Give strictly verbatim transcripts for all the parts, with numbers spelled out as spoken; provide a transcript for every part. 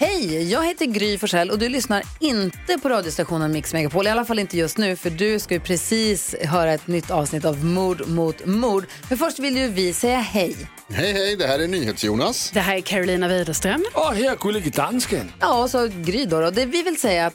Hej, jag heter Gry Forssell och du lyssnar inte på radiostationen Mix Megapol. I alla fall inte just nu, för du ska ju precis höra ett nytt avsnitt av Mord mot Mord. Men först vill ju vi säga hej. Hej, hej, det här är Nyhets Jonas. Det här är Carolina Widerström. Och här är kollega dansken. Ja, och så Gry då, och det vi vill säga att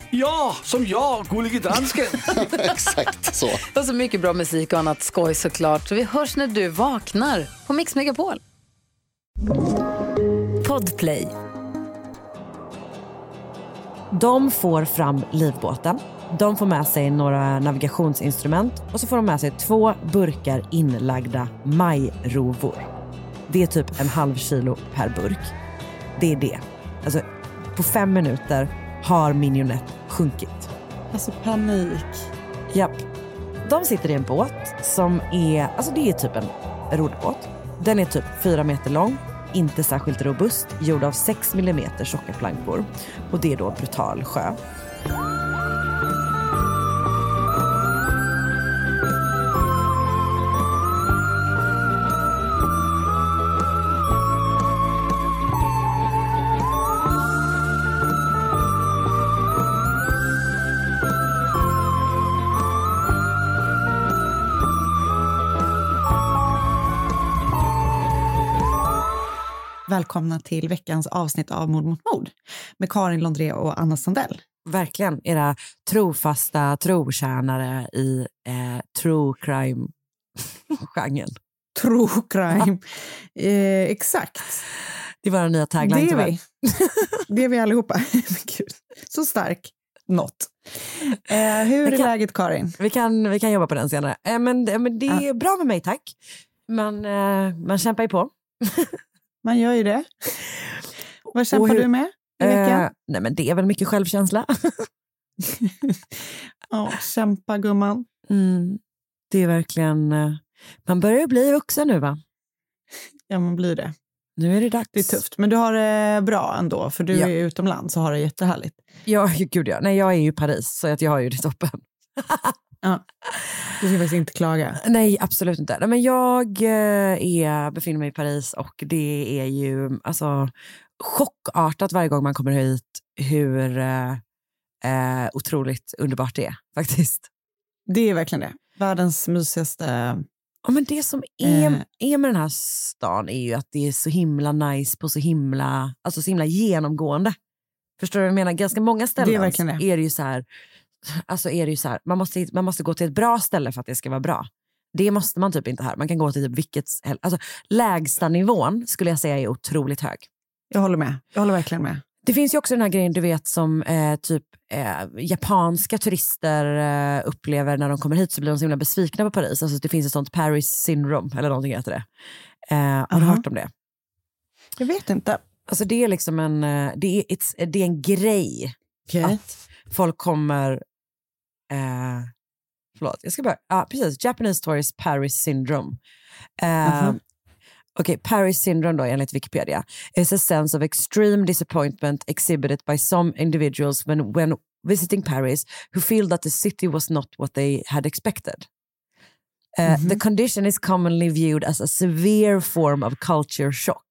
Ja, som jag, gullige dansken. Exakt så. Och så mycket bra musik och annat skoj såklart. Så vi hörs när du vaknar på Mix Megapol. Podplay. De får fram livbåten. De får med sig några navigationsinstrument och så får de med sig två burkar inlagda majrovor. Det är typ en halv kilo per burk. Det är det. Alltså, på fem minuter har Mignonette sjunkit. Alltså panik. Japp. De sitter i en båt som är, alltså det är typ en roddbåt. Den är typ fyra meter lång. Inte särskilt robust, gjord av sex millimeter tjocka plankor. Och det är då brutal sjö. Välkomna till veckans avsnitt av Mord mot Mord med Karin Londré och Anna Sandell. Verkligen, era trofasta trotjänare i eh, true crime-genren. True crime, eh, exakt. Det var en nya tagline till mig. Det är vi allihopa. Gud, så stark. Något. Eh, hur vi är kan, läget Karin? Vi kan, vi kan jobba på den senare. Eh, men, men det är ah. bra med mig, tack. Man, eh, man kämpar ju på. Man gör ju det. Vad kämpar hur, du med i veckan? Eh, nej men det är väl mycket självkänsla. Ja, oh, kämpa gumman. Mm, det är verkligen... Man börjar bli vuxen nu va? Ja, man blir det. Nu är det dags. Det är tufft, men du har det bra ändå. För du ja. är utomlands och har det jättehärligt. Ja, gud ja. Nej, jag är ju i Paris så att jag har ju det toppen. Ja, du ska faktiskt inte klaga. Nej, absolut inte. Nej, men jag är, befinner mig i Paris och det är ju alltså, chockartat varje gång man kommer hit hur eh, otroligt underbart det är faktiskt. Det är verkligen det. Världens mysigaste... Ja, men det som är, eh. är med den här stan är ju att det är så himla nice på så himla, alltså så himla genomgående. Förstår du vad jag menar? Ganska många ställen det är, verkligen det. Är det ju så här... Alltså är det ju så här, man måste, man måste gå till ett bra ställe för att det ska vara bra. Det måste man typ inte här. Man kan gå till typ vilket, alltså lägsta nivån skulle jag säga är otroligt hög. Jag håller med, jag håller verkligen med. Det finns ju också den här grejen du vet som eh, typ eh, japanska turister eh, upplever när de kommer hit så blir de så himla besvikna på Paris. Alltså det finns ett sånt Paris syndrome eller någonting heter det. Eh, uh-huh. Har du hört om det? Jag vet inte. Alltså det är liksom en, det är, it's, det är en grej. Okay. Att folk kommer eh, förlåt, jag ska bara ah, precis, Japanese tourist Paris syndrome eh, mm-hmm. Okej, okay, Paris syndrome då enligt Wikipedia is a sense of extreme disappointment exhibited by some individuals when, when visiting Paris who feel that the city was not what they had expected. Uh, mm-hmm. The condition is commonly viewed as a severe form of culture shock.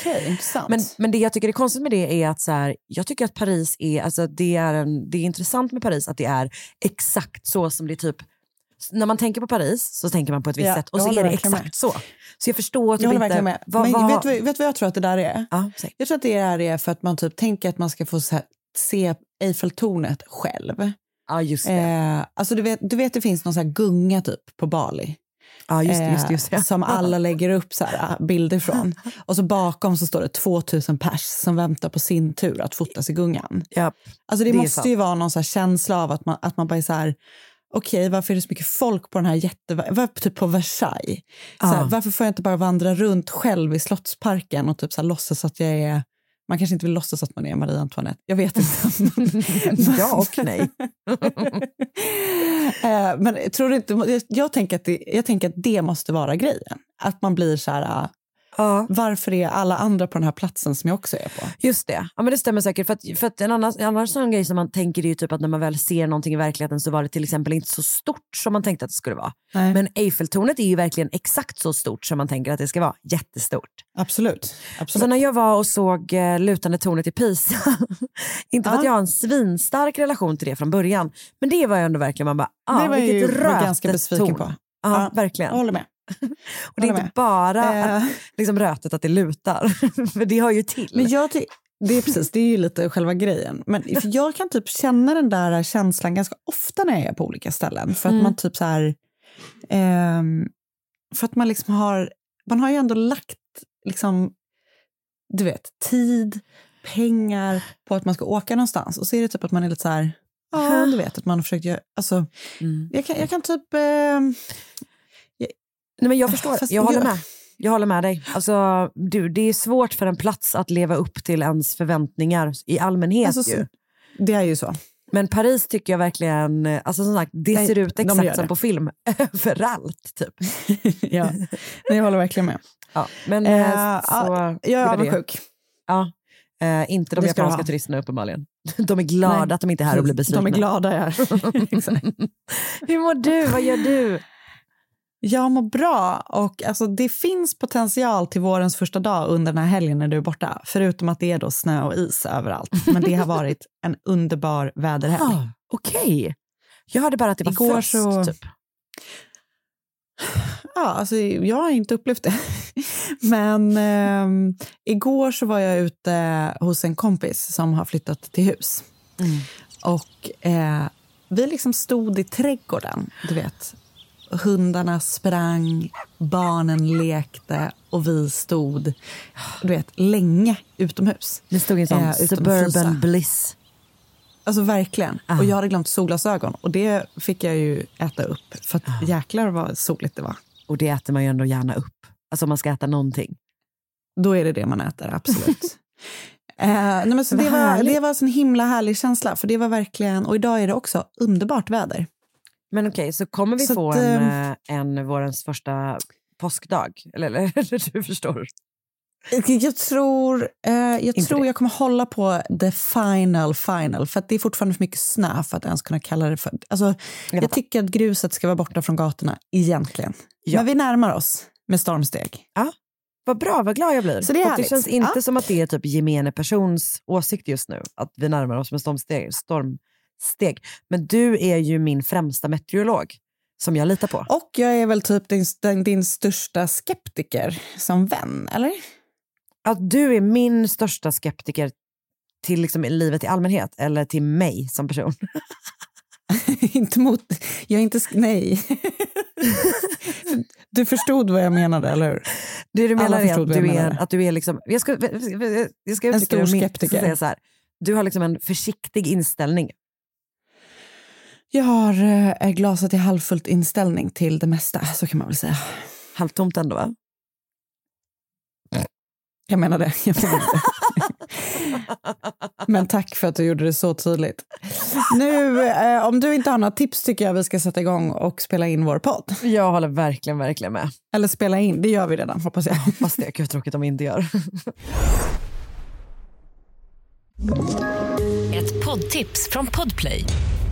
Okay, men, men det jag tycker är konstigt med det är att så här, jag tycker att Paris är, alltså det är, en, det är intressant med Paris att det är exakt så som det typ, när man tänker på Paris så tänker man på ett visst ja, sätt och så är det exakt med. Så. Så jag förstår att jag du inte... Med. Vad, men vad... Vet, vet vad jag tror att det där är? Ja, jag tror att det där är för att man typ tänker att man ska få så här, se Eiffeltornet själv. Ja, just det. Eh, alltså du vet, du vet det finns någon så här gunga typ på Bali. Ah, just, just, just, ja. Som alla lägger upp så här, bilder från. Och så bakom så står det tvåtusen pers som väntar på sin tur att fotas i gungan. Yep. Alltså det, det måste ju vara någon så här känsla av att man, att man bara är så här okej, okay, varför är det så mycket folk på den här jätte... Typ på Versailles. Ah. Så här, varför får jag inte bara vandra runt själv i Slottsparken och typ så här, låtsas att jag är Man kanske inte vill låtsas att man är Marie Antoinette. Jag vet inte. Ja och nej. uh, men tror du inte, jag tänker, att det, jag tänker att det måste vara grejen. Att man blir så här... Uh, Ja. Varför är alla andra på den här platsen som jag också är på? Just det, ja men det stämmer säkert. För att, för att en, annan, en annan sån grej som man tänker är ju typ att när man väl ser någonting i verkligheten så var det till exempel inte så stort som man tänkte att det skulle vara. Nej. Men Eiffeltornet är ju verkligen exakt så stort som man tänker att det ska vara. Jättestort. Absolut, absolut. Så när jag var och såg eh, lutande tornet i Pisa inte för ja. att jag har en svinstark relation till det från början, men det var jag ändå verkligen man bara, ah, det var vilket ju rötet ganska besviken torn. På ja, ja, verkligen. Jag håller med. Och det är inte bara att, liksom rötet att det lutar. För det har ju till. Men jag, det är precis, det är ju lite själva grejen. Men för jag kan typ känna den där känslan ganska ofta när jag är på olika ställen. För att mm. man typ så här, eh, för att man liksom har, man har ju ändå lagt liksom, du vet, tid, pengar på att man ska åka någonstans. Och så är det typ att man är lite så här, ja du vet att man har försökt göra, alltså, mm. jag, kan, jag kan typ... Eh, Nej, men jag förstår, jag håller med. Jag håller med dig. Alltså, du, det är svårt för en plats att leva upp till ens förväntningar i allmänhet alltså, ju. Det är ju så. Men Paris tycker jag verkligen, alltså som sagt, det Nej, ser ut exakt som på film överallt typ. Ja. Men jag håller verkligen med. Ja, men eh, så jag är avundsjuk. Ja. Eh, inte de japanska turisterna uppenbarligen. De är glada Nej. Att de inte är här och blir besvikna. De är glada här. Hur mår du? Vad gör du? Jag mår bra och alltså, det finns potential till vårens första dag under den här helgen när du är borta. Förutom att det är då snö och is överallt. Men det har varit en underbar väderhelg. Ah, okej. Okay. Jag hörde bara att det var igår frost, så... typ. Ja, alltså jag har inte upplevt det. Men eh, igår så var jag ute hos en kompis som har flyttat till hus. Mm. Och eh, vi liksom stod i trädgården, du vet. Hundarna sprang, barnen lekte och vi stod, du vet, länge utomhus. Det stod en sån eh, suburban fysa. Bliss. Alltså verkligen. Uh-huh. Och jag hade glömt solglasögon och det fick jag ju äta upp. För att uh-huh. jäklar vad soligt det var. Och det äter man ju ändå gärna upp. Alltså om man ska äta någonting. Då är det det man äter, absolut. Eh, nej men så det, var, det var en himla härlig känsla. För det var verkligen, och idag är det också underbart väder. Men okej, okay, så kommer vi så få att, en, en vårens första påskdag? Eller, eller du förstår? Jag tror eh, jag tror det. Jag kommer hålla på the final final. För att det är fortfarande för mycket snö för att ens kunna kalla det för... Alltså, jag, jag tycker att gruset ska vara borta från gatorna egentligen. Ja. Men vi närmar oss med stormsteg. Ja, vad bra, vad glad jag blir. Så det, är det känns inte ja. som att det är typ gemene persons åsikt just nu. Att vi närmar oss med stormsteg, storm... steg. Men du är ju min främsta meteorolog som jag litar på. Och jag är väl typ din, din, din största skeptiker som vän, eller? Ja, du är min största skeptiker till liksom livet i allmänhet eller till mig som person. Inte mot, jag är inte, nej. Du förstod vad jag menade, eller hur? Det du menar är att du är, att du är liksom, jag ska, jag ska en stor skeptiker. Min, så här, du har liksom en försiktig inställning. Jag har eh, glaset i halvfullt inställning till det mesta, så kan man väl säga. Halvtomt ändå, va? Jag menar det. Jag menar det. Men tack för att du gjorde det så tydligt. Nu, eh, om du inte har några tips tycker jag vi ska sätta igång och spela in vår podd. Jag håller verkligen, verkligen med. Eller spela in, det gör vi redan, hoppas jag. Fast det är ju tråkigt om vi inte gör. Ett poddtips från Podplay.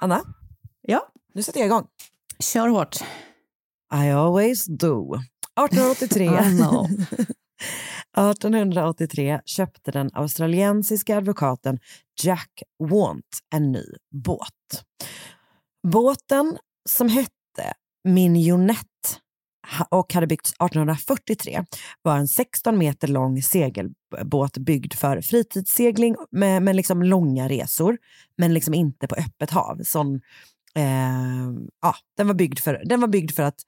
Anna? Ja? Nu sätter jag igång. Kör hårt. I always do. arton åttiotre oh, no. arton åttiotre köpte den australiensiska advokaten Jack Want en ny båt. Båten som hette Mignonette och hade byggts arton fyrtiotre var en sexton meter lång segelbåt byggd för fritidssegling med, med liksom långa resor men liksom inte på öppet hav. Sån, eh, ja, den, var byggd för, den var byggd för att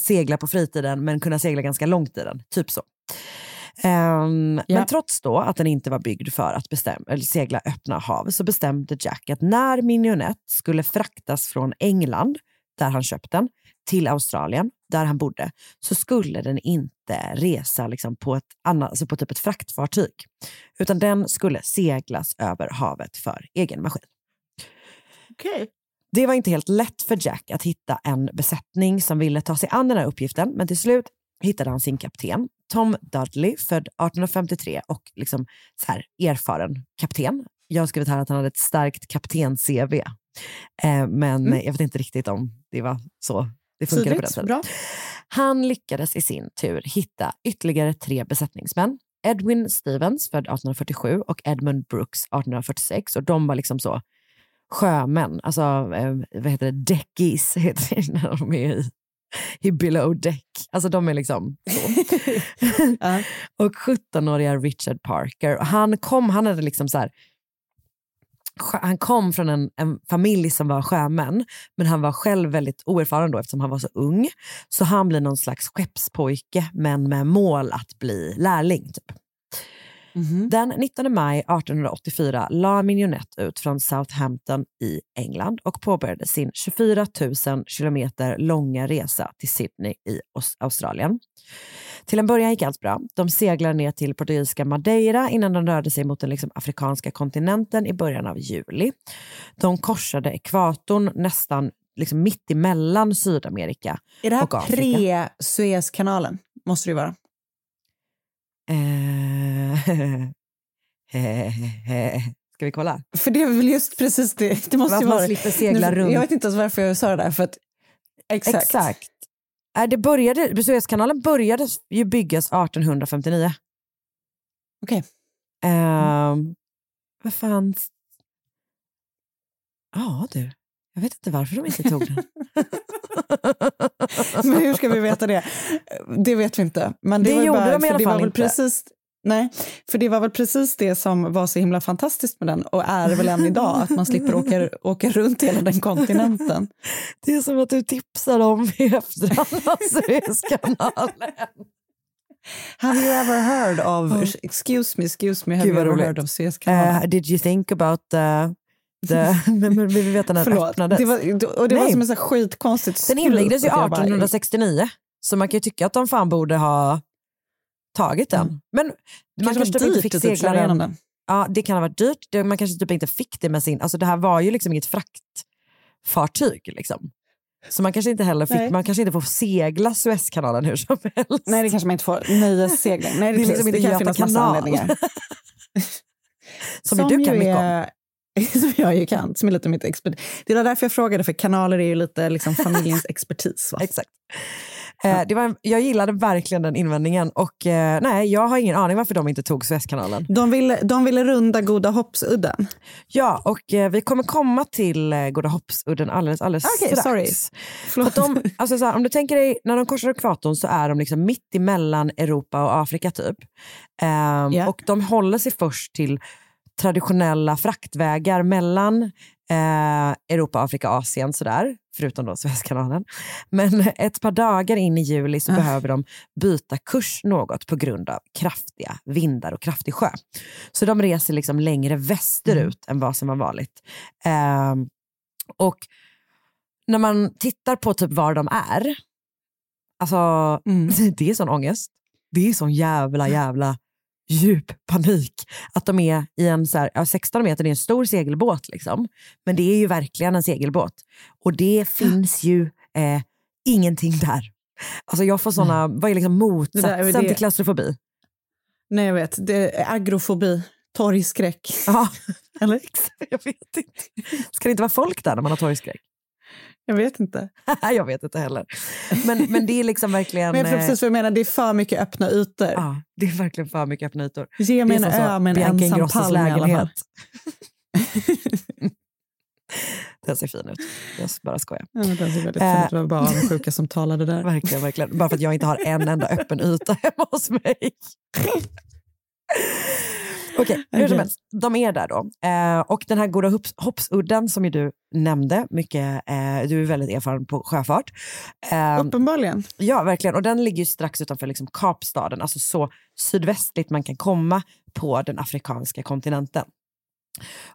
segla på fritiden men kunna segla ganska långt i den, typ så. Um, ja. Men trots då att den inte var byggd för att bestäm- eller segla öppna hav så bestämde Jack att när Mignonette skulle fraktas från England, där han köpt den, till Australien, där han bodde, så skulle den inte resa liksom, på, ett annat, alltså på typ ett fraktfartyg, utan den skulle seglas över havet för egen maskin. Okej. Okay. Det var inte helt lätt för Jack att hitta en besättning som ville ta sig an den här uppgiften, men till slut hittade han sin kapten, Tom Dudley, född arton femtiotre och liksom så här, erfaren kapten. Jag har skrivit här att han hade ett starkt kapten-C V. Eh, men mm. jag vet inte riktigt om det var så det funkade Sydligt, på den tiden. Bra. Han lyckades i sin tur hitta ytterligare tre besättningsmän. Edwin Stephens, född arton fyrtiosju och Edmund Brooks, arton fyrtiosex. Och de var liksom så sjömän. Alltså, eh, vad heter det? Däckis heter det när de är i. i below deck. Alltså de är liksom så. uh. Och sjuttonåriga Richard Parker. Han kom, han hade liksom så här, han kom från en, en familj som var sjömän, men han var själv väldigt oerfaren då eftersom han var så ung. Så han blev någon slags skeppspojke men med mål att bli lärling typ. Mm-hmm. Den nittonde maj arton åttiofyra la Mignonette ut från Southampton i England och påbörjade sin tjugofyra tusen kilometer långa resa till Sydney i Australien. Till en början gick allt bra. De seglade ner till portugisiska Madeira innan de rörde sig mot den liksom afrikanska kontinenten i början av juli. De korsade ekvatorn nästan liksom mitt emellan Sydamerika och Afrika. Är det här pre-Suezkanalen? Måste det vara. Ska vi kolla? För det är väl just precis det. Det måste ju vara. Slipper segla runt. Jag vet inte ens varför jag sa det där för att, exakt. exakt. Det började Suezkanalen började ju byggas arton femtionio. Okej. Okay. Um, vad fan? Ja, du. Jag vet inte varför de inte tog den. Men hur ska vi veta det? Det vet vi inte. Men det, det var gjorde bara, de i alla fall inte. Precis, nej, för det var väl precis det som var så himla fantastiskt med den. Och är väl än idag att man slipper åka, åka runt hela den kontinenten. Det är som att du tipsar om i efterhand av Suezkanalen. Have you ever heard of... Oh. Excuse me, excuse me. Have Gud, you ever heard of Suezkanalen? Uh, did you think about... Uh... men vi vill veta när den öppnades. Det var, och det Nej. var som en sån skitkonstigt. Den invigdes ju arton sextionio bara... så man kan ju tycka att de fan borde ha tagit den. Mm. Men det man kanske typ inte fick segla den. Igenom den. Ja, det kan ha varit dyrt. Man kanske typ inte fick det med sin... Alltså det här var ju liksom inget fraktfartyg liksom. Så man kanske inte heller fick, man kanske inte får segla Suezkanalen hur som helst. Nej, det kanske man inte får. Nöjessegling. Nej, det, det, liksom det kan finnas massa anledningar. som, som du kan mycket är... om. Som jag ju kan, som är lite mitt expert. Det var därför jag frågade, för kanaler är ju lite liksom familjens expertis, va? Exakt. Eh, det var, jag gillade verkligen den invändningen. Och eh, nej, jag har ingen aning varför de inte tog Suezkanalen. De ville, de ville runda Goda Hoppsudden. Ja, och eh, vi kommer komma till eh, Goda Hoppsudden alldeles, alldeles okay, strax. Sorry. För att de, alltså, så här, om du tänker dig, när de korsar ekvatorn så är de liksom mitt emellan Europa och Afrika typ. Eh, yeah. Och de håller sig först till traditionella fraktvägar mellan eh, Europa, Afrika, Asien sådär, förutom då Suezkanalen. Men ett par dagar in i juli så uh. behöver de byta kurs något på grund av kraftiga vindar och kraftig sjö. Så de reser liksom längre västerut mm. än vad som var vanligt. Eh, och när man tittar på typ var de är, alltså mm. det är sån ångest. Det är sån jävla jävla djup panik att de är i en så här, ja, sexton meter, det är en stor segelbåt liksom, men det är ju verkligen en segelbåt och det finns ju eh, ingenting där, alltså jag får såna, vad är liksom motsatsen det där, det... till klaustrofobi? Nej, jag vet, det är agrofobi, torgskräck. Ja, eller? Jag vet inte, ska det inte vara folk där när man har torgskräck? Jag vet inte. Jag vet inte heller. Men, men det är liksom verkligen... men jag, precis, jag menar, det är för mycket öppna ytor. Ja, det är verkligen för mycket öppna ytor. Ge mig en ö med en ensam palm i alla fall. Den ser fin ut. Jag bara skojar. Ja, den ser väldigt fin ut. Det var bara de sjuka som talade där. Verkligen, verkligen. Bara för att jag inte har en enda öppen yta hemma hos mig. Okej, okay, hur som helst. De är där då. Eh, och den här Goda hopps, Hoppsudden som ju du nämnde mycket. Eh, du är väldigt erfaren på sjöfart. Eh, Uppenbarligen. Ja, verkligen. Och den ligger ju strax utanför liksom Kapstaden. Alltså så sydvästligt man kan komma på den afrikanska kontinenten.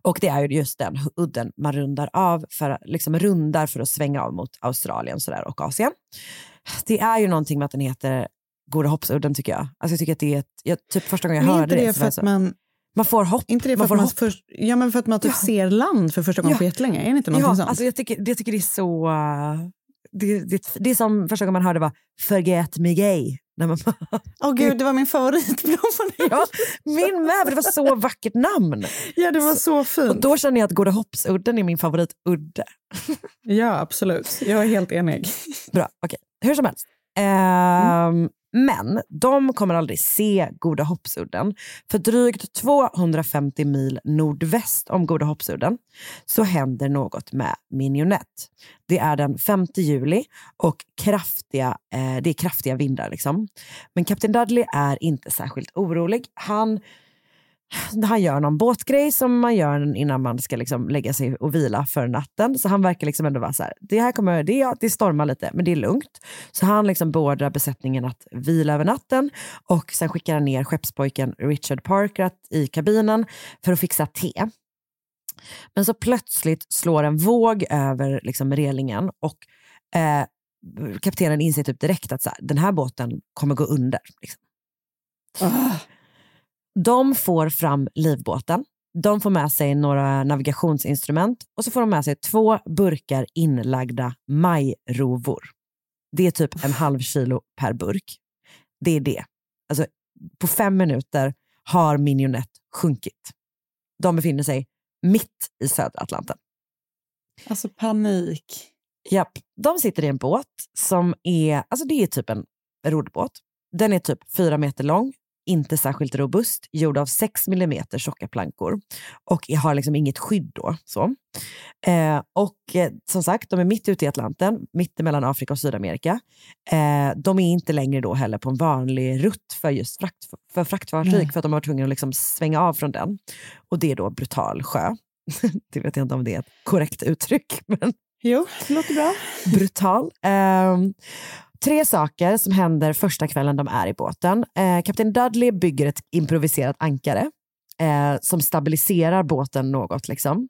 Och det är ju just den udden man rundar av för, liksom rundar för att svänga av mot Australien sådär, och Asien. Det är ju någonting med att den heter Goda Hoppsudden, tycker jag. Alltså jag tycker att det är ett, jag, typ första gången jag hörde det, det så att så. man Man får hopp. Inte det för man får att man hopp. Först, ja, men för att man typ ja. ser land för första gången ja. på jättelänge. Är det inte någonting ja, sånt? Alltså jag tycker, jag tycker det är så... Det, det, det är som första gången man hörde var Forget Me Gay. Åh oh, gud, det var min favoritblom. Ja, min med, det var så vackert namn. Ja, det var så, så fint. Och då känner jag att Goda Hoppsudden är min favoritudde. Ja, absolut. Jag är helt enig. Bra, okej. Okay. Hur som helst. Ehm... Mm. Men de kommer aldrig se Goda Hoppsudden. För drygt tvåhundrafemtio mil nordväst om Goda Hoppsudden så händer något med Mignonette. Det är den femte juli och kraftiga, eh, det är kraftiga vindar liksom. Men kapten Dudley är inte särskilt orolig. Han, han gör någon båtgrej som man gör innan man ska liksom lägga sig och vila för natten. Så han verkar liksom ändå vara så här, det här kommer, det, ja, det stormar lite, men det är lugnt. Så han liksom beordrar besättningen att vila över natten. Och sen skickar han ner skeppspojken Richard Parker i kabinen för att fixa te. Men så plötsligt slår en våg över liksom relingen. Och eh, kaptenen inser typ direkt att så här, den här båten kommer gå under. Liksom. Oh. De får fram livbåten, de får med sig några navigationsinstrument och så får de med sig två burkar inlagda majrovor. Det är typ en halv kilo per burk. Det är det. Alltså, på fem minuter har Mignonette sjunkit. De befinner sig mitt i södra Atlanten. Alltså panik. Japp, de sitter i en båt som är, alltså det är typ en roddbåt. Den är typ fyra meter lång. Inte särskilt robust, gjord av sex millimeter tjocka plankor. Och har liksom inget skydd då. Så. Eh, och eh, som sagt, de är mitt ute i Atlanten. Mitt mellan Afrika och Sydamerika. Eh, de är inte längre då heller på en vanlig rutt för just frakt, för fraktfartyg. Mm. För att de har tvungna att liksom svänga av från den. Och det är då brutal sjö. Det vet jag inte om det är ett korrekt uttryck. Men jo, det låter bra. Brutal. Eh, Tre saker som händer första kvällen de är i båten. Eh, Kapten Dudley bygger ett improviserat ankare eh, som stabiliserar båten något liksom.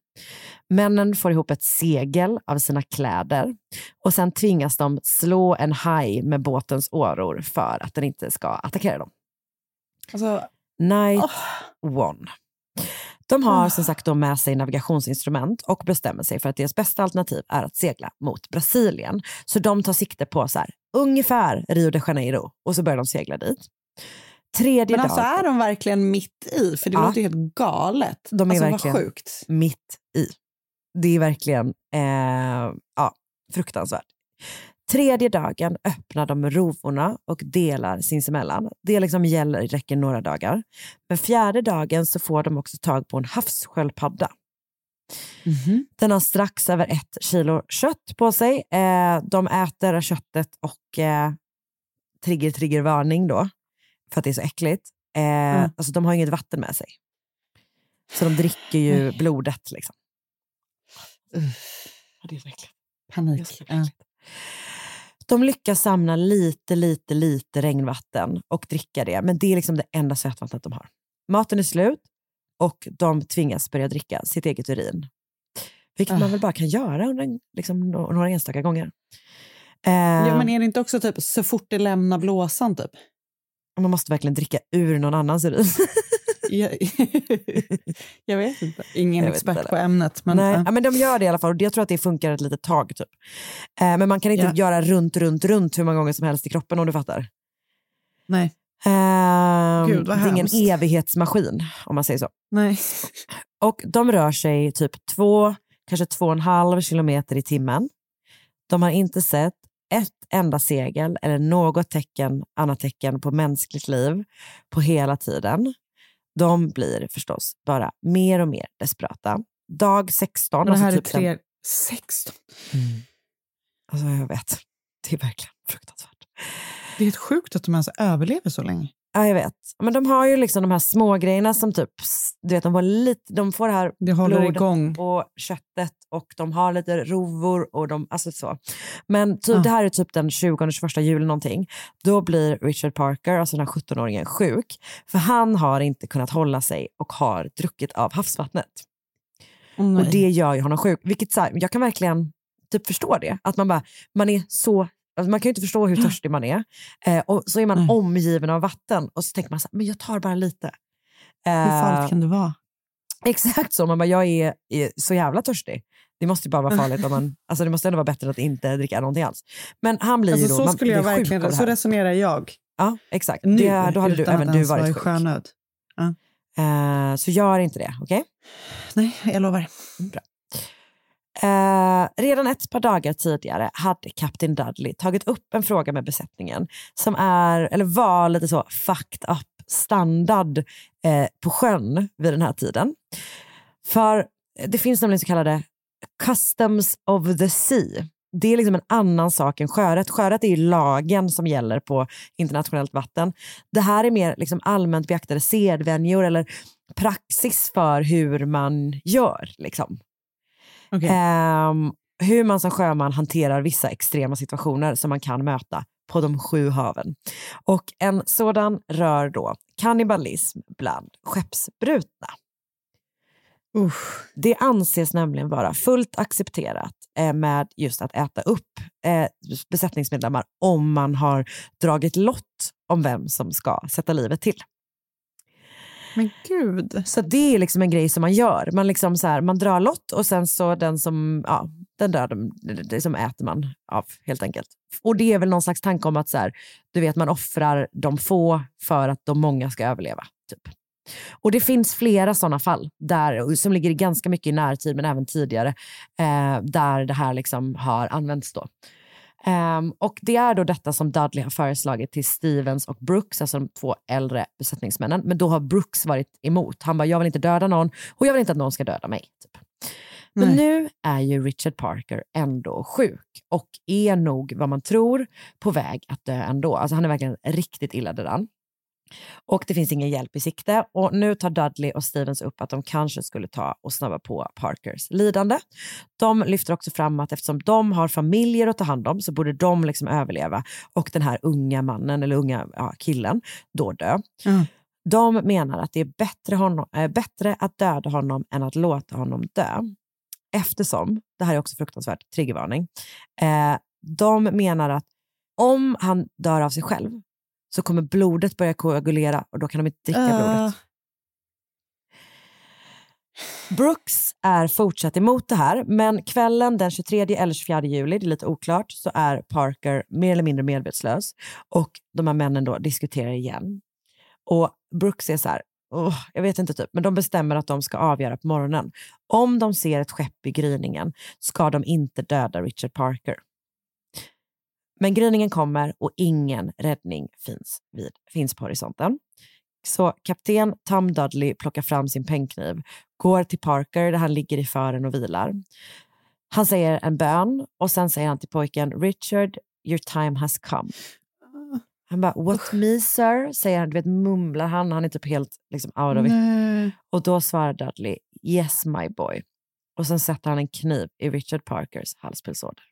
Männen får ihop ett segel av sina kläder och sen tvingas de slå en haj med båtens åror för att den inte ska attackera dem. Alltså, Night oh. one. De har som sagt då med sig navigationsinstrument och bestämmer sig för att deras bästa alternativ är att segla mot Brasilien. Så de tar sikte på så här, ungefär Rio de Janeiro, och så börjar de segla dit. Tredje dagen. Men alltså dag... är de verkligen mitt i? För det ja. låter ju helt galet. De är alltså, verkligen vad sjukt. Mitt i. Det är verkligen eh, ja, fruktansvärt. Tredje dagen öppnar de rovorna och delar sinsemellan. Det liksom gäller, räcker några dagar. Men fjärde dagen så får de också tag på en havssköldpadda. Mm-hmm. Den har strax över ett kilo kött på sig. Eh, de äter köttet och eh, trigger, trigger varning då. För att det är så äckligt. Eh, mm. Alltså de har inget vatten med sig. Så de dricker ju Nej. blodet liksom. Uff. Ja, det är så äckligt. Panik. Ja. De lyckas samla lite, lite, lite regnvatten och dricka det. Men det är liksom det enda sötvattnet de har. Maten är slut och de tvingas börja dricka sitt eget urin. Vilket uh. man väl bara kan göra under, liksom, några enstaka gånger. Eh, ja, men är det inte också typ så fort det lämnar blåsan typ? Man måste verkligen dricka ur någon annans urin. jag, jag vet inte. Ingen jag expert inte på ämnet. Men, Nej, äh. ja, men de gör det i alla fall. Och jag tror att det funkar ett litet tag typ. Eh, men man kan inte ja. göra runt, runt, runt hur många gånger som helst i kroppen, om du fattar. Nej. Um, Gud, det är hemskt. Ingen evighetsmaskin, om man säger så. Nej. Och de rör sig typ två, kanske två och en halv kilometer i timmen. De har inte sett ett enda segel eller något tecken, annat tecken på mänskligt liv på hela tiden. De blir förstås bara mer och mer desperata. Dag sexton. Det här alltså typ är tre, sexton. Mm. Alltså jag vet. Det är verkligen fruktansvärt. Det är helt sjukt att de ens överlever så länge. Ja, jag vet. Men de har ju liksom de här små grejerna som typ, du vet, de var lite, de får det här det blodet igång. Och köttet och de har lite rovor och de, alltså så. Men typ, ja. Det här är typ den tjugonde, tjugoförsta juli någonting. Då blir Richard Parker, alltså den här sjuttonåringen, sjuk. För han har inte kunnat hålla sig och har druckit av havsvattnet. Oh, och det gör ju honom sjuk. Vilket så här, jag kan verkligen typ förstå det. Att man bara, man är så... Man kan ju inte förstå hur törstig man är. Eh, och så är man mm. omgiven av vatten. Och så tänker man så här, men jag tar bara lite. Eh, hur farligt kan det vara? Exakt så. Man bara, jag är, är så jävla törstig. Det måste ju bara vara farligt. Om man, alltså det måste ändå vara bättre att inte dricka någonting alls. Men han blir alltså, ju då... Så man, skulle jag verkligen... Så resonerar jag. Ja, exakt. Nu, det, då hade du, även du varit sjuk. Ja. Eh, så gör inte det, okej? Okay? Nej, jag lovar. Bra. Eh, redan ett par dagar tidigare hade kapten Dudley tagit upp en fråga med besättningen som är, eller var lite så fucked up standard eh, på sjön vid den här tiden. För det finns nämligen så kallade customs of the sea. Det är liksom en annan sak än sjörätt. Sjörätt är ju lagen som gäller på internationellt vatten. Det här är mer liksom allmänt beaktade sedvänjor eller praxis för hur man gör liksom. Okay. Um, hur man som sjöman hanterar vissa extrema situationer som man kan möta på de sju haven. Och en sådan rör då kannibalism bland skeppsbrutna. Uh. Det anses nämligen vara fullt accepterat eh, med just att äta upp eh, besättningsmedlemmar om man har dragit lott om vem som ska sätta livet till. Men gud. Så det är liksom en grej som man gör. Man liksom så här, man drar lott och sen så den som, ja, den dör, det som äter man av helt enkelt. Och det är väl någon slags tanke om att så här, du vet, man offrar de få för att de många ska överleva typ. Och det finns flera sådana fall där, som ligger ganska mycket i närtid men även tidigare eh, där det här liksom har använts då. Um, och det är då detta som Dudley har föreslagit till Stevens och Brooks, alltså de två äldre besättningsmännen. Men då har Brooks varit emot. Han bara, jag vill inte döda någon och jag vill inte att någon ska döda mig typ. Men nu är ju Richard Parker ändå sjuk och är nog, vad man tror, på väg att dö ändå. Alltså han är verkligen riktigt illa däran. Och det finns ingen hjälp i sikte. Och nu tar Dudley och Stevens upp att de kanske skulle ta och snabba på Parkers lidande. De lyfter också fram att eftersom de har familjer att ta hand om så borde de liksom överleva. Och den här unga mannen eller unga ja, killen då dö. Mm. De menar att det är bättre, honom, äh, bättre att döda honom än att låta honom dö. Eftersom, det här är också fruktansvärt triggervarning. Eh, de menar att om han dör av sig själv så kommer blodet börja koagulera och då kan de inte dricka uh. blodet. Brooks är fortsatt emot det här, men kvällen den tjugotredje eller tjugofjärde juli, det är lite oklart, så är Parker mer eller mindre medvetslös och de här männen då diskuterar igen. Och Brooks är så här, oh, jag vet inte typ, men de bestämmer att de ska avgöra på morgonen. Om de ser ett skepp i gryningen ska de inte döda Richard Parker. Men gryningen kommer och ingen räddning finns, vid, finns på horisonten. Så kapten Tom Dudley plockar fram sin pennkniv, går till Parker där han ligger i fören och vilar. Han säger en bön och sen säger han till pojken, Richard, your time has come. Han bara, what me sir? Säger han, du vet, mumlar han, han är typ helt liksom out of it. Nej. Och då svarar Dudley, yes my boy. Och sen sätter han en kniv i Richard Parkers halspulsåder.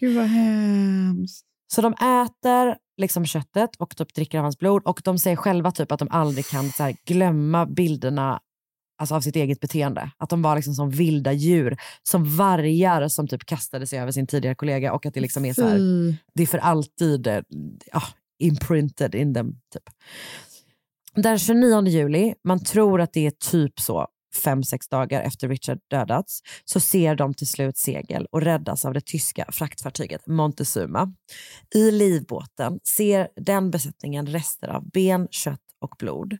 Gud vad hemskt. Så de äter liksom köttet och typ dricker av hans blod. Och de säger själva typ att de aldrig kan så här, glömma bilderna alltså, av sitt eget beteende. Att de var liksom som vilda djur. Som vargar som typ kastade sig över sin tidigare kollega. Och att det liksom är så här, det är för alltid ja, imprinted in them typ. Den tjugonionde juli, man tror att det är typ så fem sex dagar efter Richard dödats, så ser de till slut segel och räddas av det tyska fraktfartyget Montezuma. I livbåten ser den besättningen rester av ben, kött och blod.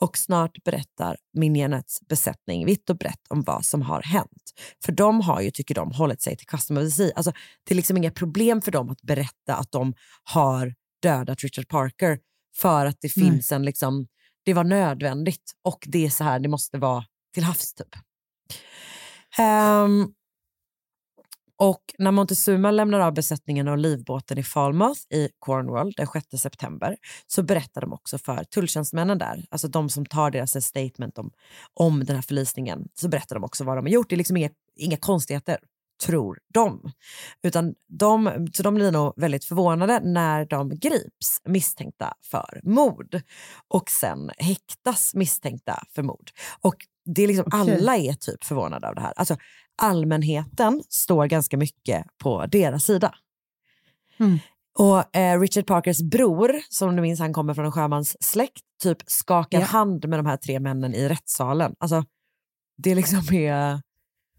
Och snart berättar Mignonettes besättning vitt och brett om vad som har hänt. För de har ju, tycker de, hållit sig till custom of the sea. Alltså, det är liksom inga problem för dem att berätta att de har dödat Richard Parker för att det finns mm. en liksom, det var nödvändigt och det är så här, det måste vara till havs typ. Um, Och när Montezuma lämnar av besättningen av livbåten i Falmouth i Cornwall den sjätte september så berättar de också för tulltjänstmännen där, alltså de som tar deras statement om, om den här förlisningen, så berättar de också vad de har gjort. Det är liksom inga, inga konstigheter, tror de. Utan de, så de blir nog väldigt förvånade när de grips misstänkta för mord. Och sen häktas misstänkta för mord. Och det är liksom, okay. Alla är typ förvånade av det här. Alltså allmänheten står ganska mycket på deras sida. Mm. Och eh, Richard Parkers bror, som du minns, han kommer från en sjömans släkt, typ skakar yeah. hand med de här tre männen i rättssalen. Alltså det liksom är...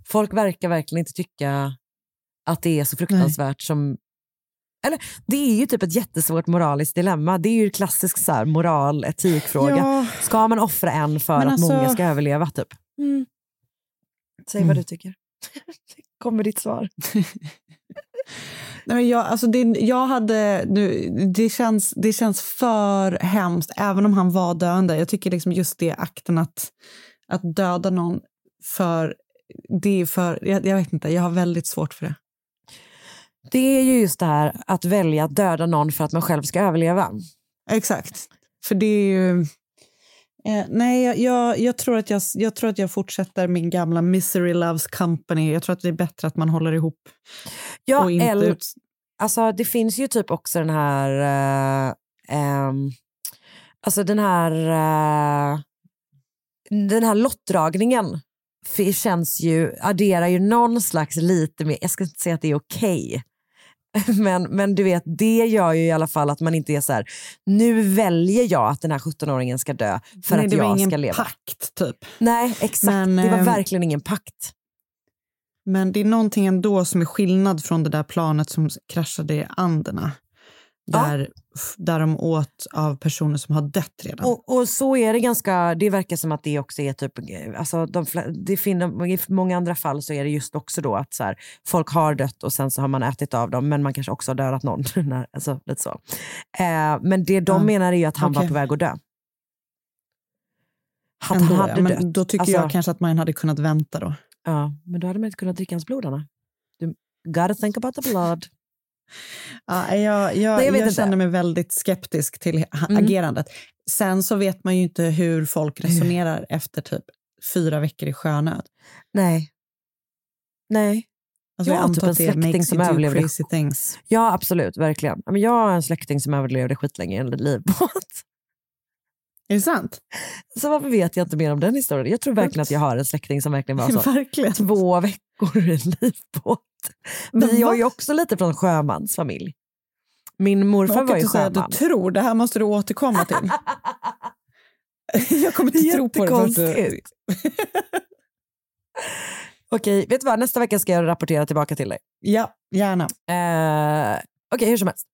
Folk verkar verkligen inte tycka att det är så fruktansvärt. Nej. Som... Eller, det är ju typ ett jättesvårt moraliskt dilemma. Det är ju klassisk så här, moral, etikfråga. Ja. Ska man offra en för men att alltså... många ska överleva, typ? Mm. Säg mm. vad du tycker. Kommer ditt svar. Nej, men jag, alltså det, jag hade, nu, det, känns, det känns för hemskt, även om han var döende. Jag tycker liksom just det akten att, att döda någon för... Det är för, jag, jag vet inte, jag har väldigt svårt för det. Det är ju just det här att välja att döda någon för att man själv ska överleva. Exakt. För det är ju eh, nej, jag, jag, jag, tror att jag, jag tror att jag fortsätter min gamla Misery Loves Company. Jag tror att det är bättre att man håller ihop. Ja, och inte eller, ut... alltså det finns ju typ också den här eh, eh, alltså den här eh, den här lottdragningen. För det känns ju, adderar ju någon slags lite mer, jag ska inte säga att det är okej, men, men du vet, det gör ju i alla fall att man inte är så här: nu väljer jag att den här sjuttonåringen ska dö för nej, att jag ska leva. Pakt, typ. Nej, exakt, men, det var eh, verkligen ingen pakt. Men det är någonting ändå som är skillnad från det där planet som kraschade i Anderna. Där, ja. Där de åt av personer som har dött redan. Och, och så är det ganska, det verkar som att det också är typ, alltså de, det finner, i många andra fall så är det just också då att så här, folk har dött och sen så har man ätit av dem, men man kanske också har dödat någon. Alltså lite så. Eh, men det de ja. menar är ju att han okay. var på väg att dö. Att ändå, han hade ja, men då tycker alltså, jag kanske att man hade kunnat vänta då. Ja, men då hade man inte kunnat dricka hans blod, Anna. You gotta think about the blood. Ja, jag jag, Nej, jag, jag känner mig väldigt skeptisk till mm. agerandet. Sen så vet man ju inte hur folk resonerar mm. efter typ fyra veckor i sjönöd. Nej. Nej. Alltså jag, jag antar typ att det makes som you do crazy things. Ja, absolut, verkligen. Men jag har en släkting som överlevde skitlänge i en livbåt. Är det sant? Så varför vet jag inte mer om den historien? Jag tror verkligen att jag har en släkting som verkligen var så. Verkligen. Två veckor i en livbåt. Men vi har ju också lite från sjömansfamilj. Min morfar jag var ju sjöman. Jag tror, det här måste du återkomma till. Jag kommer inte tro på det. Okej, vet du vad? Nästa vecka ska jag rapportera tillbaka till dig. Ja, gärna. Uh, Okej, okay, hur som helst.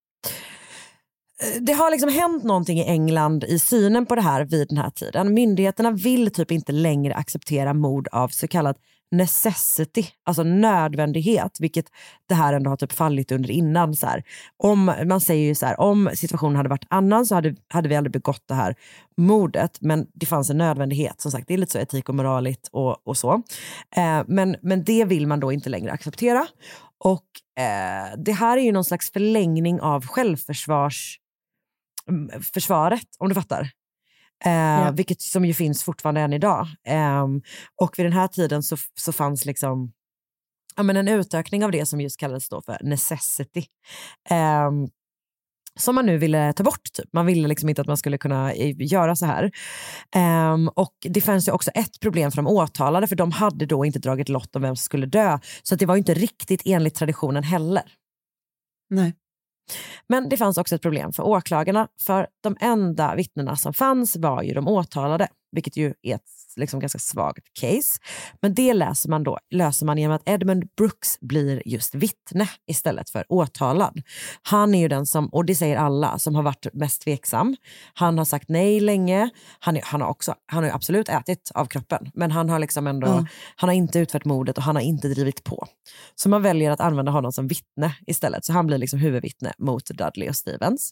Det har liksom hänt någonting i England i synen på det här vid den här tiden. Myndigheterna vill typ inte längre acceptera mord av så kallat necessity, alltså nödvändighet, vilket det här ändå har typ fallit under innan. Så här. Om, man säger ju så här, om situationen hade varit annan så hade, hade vi aldrig begått det här mordet, men det fanns en nödvändighet. Som sagt, det är lite så etik och moraligt och, och så. Eh, men, men det vill man då inte längre acceptera. Och eh, det här är ju någon slags förlängning av självförsvars försvaret, om du fattar. Eh, ja. Vilket som ju finns fortfarande än idag. Eh, och vid den här tiden så, så fanns liksom ja, men en utökning av det som just kallades då för necessity. Eh, som man nu ville ta bort. Typ. Man ville liksom inte att man skulle kunna göra så här. Um, och det fanns ju också ett problem för de åtalade, för de hade då inte dragit lott om vem som skulle dö. Så att det var ju inte riktigt enligt traditionen heller. Nej. Men det fanns också ett problem för åklagarna, för de enda vittnena som fanns var ju de åtalade, vilket ju är ett liksom ganska svagt case. Men det läser man då, löser man genom att Edmund Brooks blir just vittne istället för åtalad. Han är ju den som, och det säger alla, som har varit mest tveksam. Han har sagt nej länge. Han, är, han, har, också, han har ju absolut ätit av kroppen, men han har liksom ändå mm. han har inte utfört mordet och han har inte drivit på. Så man väljer att använda honom som vittne istället. Så han blir liksom huvudvittne mot Dudley och Stephens.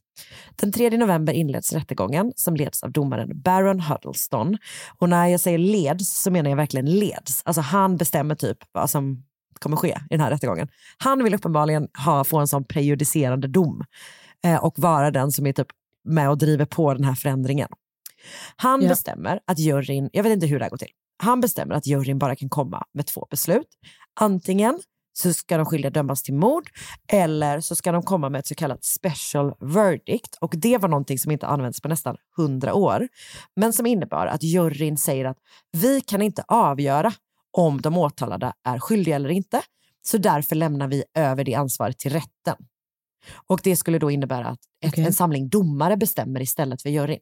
Den tredje november inleds rättegången som leds av domaren Baron Huddleston. Och när jag säger leds så menar jag verkligen leds. Alltså han bestämmer typ vad som kommer ske i den här rättegången. Han vill uppenbarligen ha, få en sån prejudicerande dom eh, och vara den som är typ med och driver på den här förändringen. Han ja. bestämmer att juryn, jag vet inte hur det här går till, han bestämmer att juryn bara kan komma med två beslut. Antingen så ska de skyldiga dömas till mord, eller så ska de komma med ett så kallat special verdict. Och det var någonting som inte används på nästan hundra år. Men som innebar att juryn säger att vi kan inte avgöra om de åtalade är skyldiga eller inte. Så därför lämnar vi över det ansvaret till rätten. Och det skulle då innebära att ett, okay. en samling domare bestämmer istället för juryn.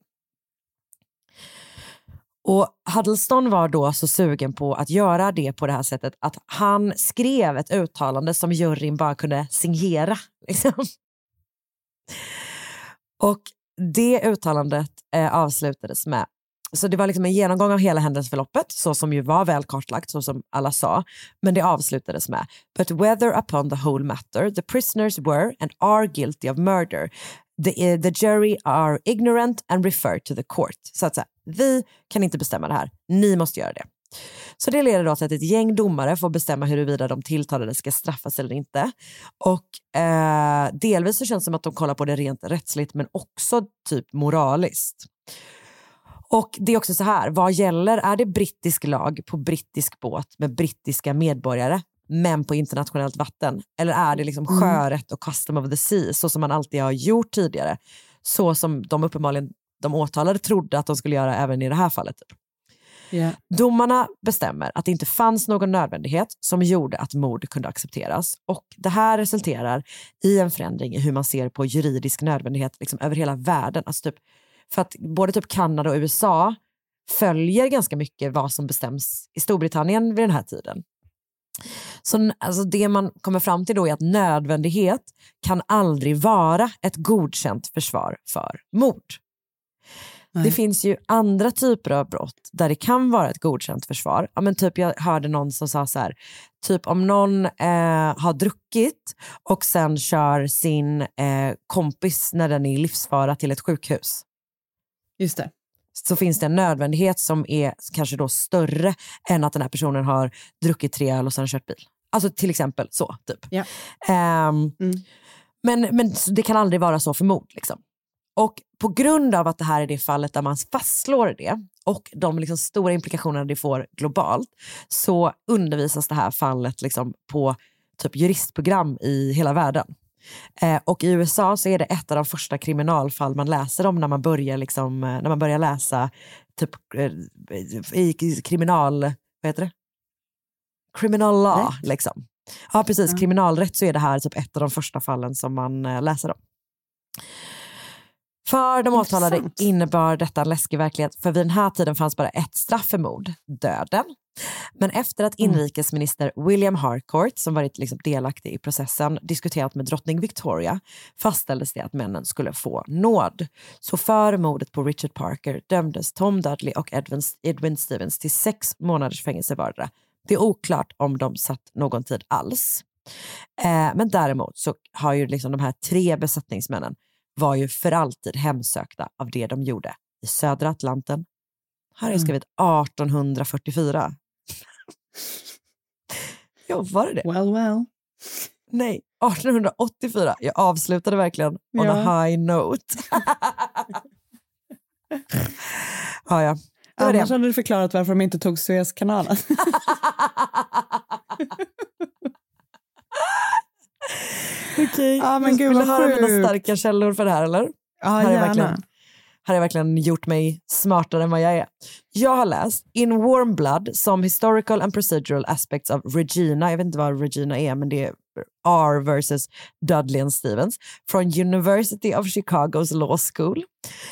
Och Huddleston var då så sugen på att göra det på det här sättet att han skrev ett uttalande som juryn bara kunde signera. Liksom. Och det uttalandet eh, avslutades med. Så det var liksom en genomgång av hela händelseförloppet, så som ju var väl kartlagt, så som alla sa. Men det avslutades med: But whether upon the whole matter, the prisoners were and are guilty of murder. The, the jury are ignorant and refer to the court. Så att säga, vi kan inte bestämma det här. Ni måste göra det. Så det leder då till att ett gäng domare får bestämma huruvida de tilltalade ska straffas eller inte. Och eh, delvis så känns det som att de kollar på det rent rättsligt, men också typ moraliskt. Och det är också så här, vad gäller? Är det brittisk lag på brittisk båt med brittiska medborgare, men på internationellt vatten? Eller är det liksom sjörätt och custom of the sea, så som man alltid har gjort tidigare? Så som de uppenbarligen, de åtalade trodde att de skulle göra även i det här fallet. Typ. Yeah. Domarna bestämmer att det inte fanns någon nödvändighet som gjorde att mord kunde accepteras. Och det här resulterar i en förändring i hur man ser på juridisk nödvändighet liksom över hela världen. Alltså typ, för att både typ Kanada och U S A följer ganska mycket vad som bestäms i Storbritannien vid den här tiden. Så alltså det man kommer fram till då är att nödvändighet kan aldrig vara ett godkänt försvar för mord. Nej. Det finns ju andra typer av brott där det kan vara ett godkänt försvar. Ja, men typ jag hörde någon som sa så här, typ om någon eh, har druckit och sen kör sin eh, kompis när den är i livsfara till ett sjukhus. Just det. Så finns det en nödvändighet som är kanske då större än att den här personen har druckit tre öl och sen kört bil. Alltså till exempel så, typ. Ja. Um, mm. men, men det kan aldrig vara så för mord, liksom. Och på grund av att det här är det fallet där man fastslår det och de liksom stora implikationerna det får globalt, så undervisas det här fallet liksom på typ juristprogram i hela världen. Eh, och i U S A så är det ett av de första kriminalfall man läser om när man börjar, liksom, när man börjar läsa typ, i kriminal, vad heter det? Criminal law, liksom. Ja, precis. Mm. Kriminalrätt, så är det här typ ett av de första fallen som man läser om. För de åtalade innebar detta en läskig verklighet, för vid den här tiden fanns bara ett straff för mord, döden. Men efter att inrikesminister William Harcourt, som varit liksom delaktig i processen, diskuterat med drottning Victoria, fastställdes det att männen skulle få nåd. Så för mordet på Richard Parker dömdes Tom Dudley och Edwin, Edwin Stephens till sex månaders fängelse vardera. Det är oklart om de satt någon tid alls. Eh, men däremot så har ju liksom de här tre besättningsmännen var ju för alltid hemsökta av det de gjorde i södra Atlanten. Här har jag skrivit arton fyrtiofyra. Ja, var det? Well, well. Nej, arton åttiofyra. Jag avslutade verkligen ja. on a high note. Ja, ja. Det var Annars det. Hade du förklarat varför de inte tog Suezkanalen. Okej. Okay. Ah, men gud, vill du höra mina starka källor för det här, eller? Ah, här är verkligen... Här har jag verkligen gjort mig smartare än vad jag är. Jag har läst In Warm Blood, som historical and procedural aspects of Regina. Jag vet inte vad Regina är, men det är R versus Dudley and Stephens. Från University of Chicago's Law School.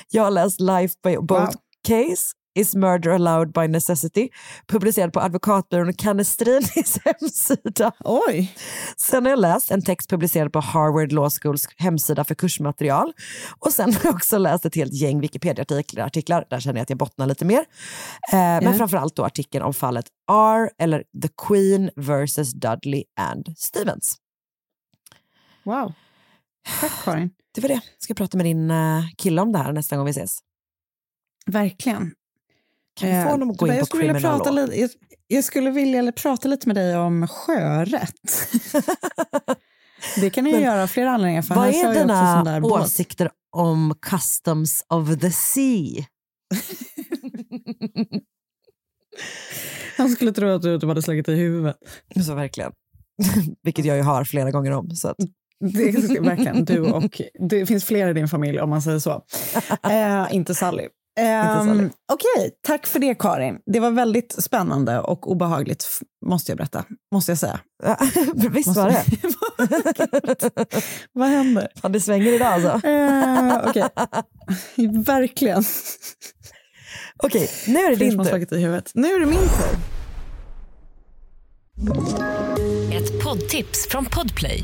Jag har läst Life by Boat wow. Case, Is Murder Allowed by Necessity, publicerad på advokatbyrån Canestrins hemsida. Oj. Sen har jag läst en text publicerad på Harvard Law Schools hemsida för kursmaterial. Och sen har jag också läst ett helt gäng Wikipedia-artiklar. Där känner jag att jag bottnar lite mer. Eh, yeah. Men framförallt då artikeln om fallet R eller The Queen versus Dudley and Stephens. Wow. Tack, Karin. Det var det. Jag ska prata med din kille om det här nästa gång vi ses. Verkligen. Kan vi få honom att gå in på kriminallag? Jag, jag skulle vilja prata lite med dig om sjörätt. Det kan ju göra av flera anledningar. För vad är dina åsikter båt. Om customs of the sea? Han skulle tro att du hade slagit i huvudet. Så verkligen. Vilket jag ju har flera gånger om. Så att. Det är verkligen du och... Det finns flera i din familj om man säger så. eh, inte Sally. Um, Okej, okay. Tack för det Karin. Det var väldigt spännande och obehagligt måste jag berätta, måste jag säga. Visst var det. Vad händer? Fan, det svänger idag alltså. uh, Okej, okay. Verkligen. Okej, okay, nu är det din tur. I huvudet. Nu är det min tur. Ett poddtips från Podplay.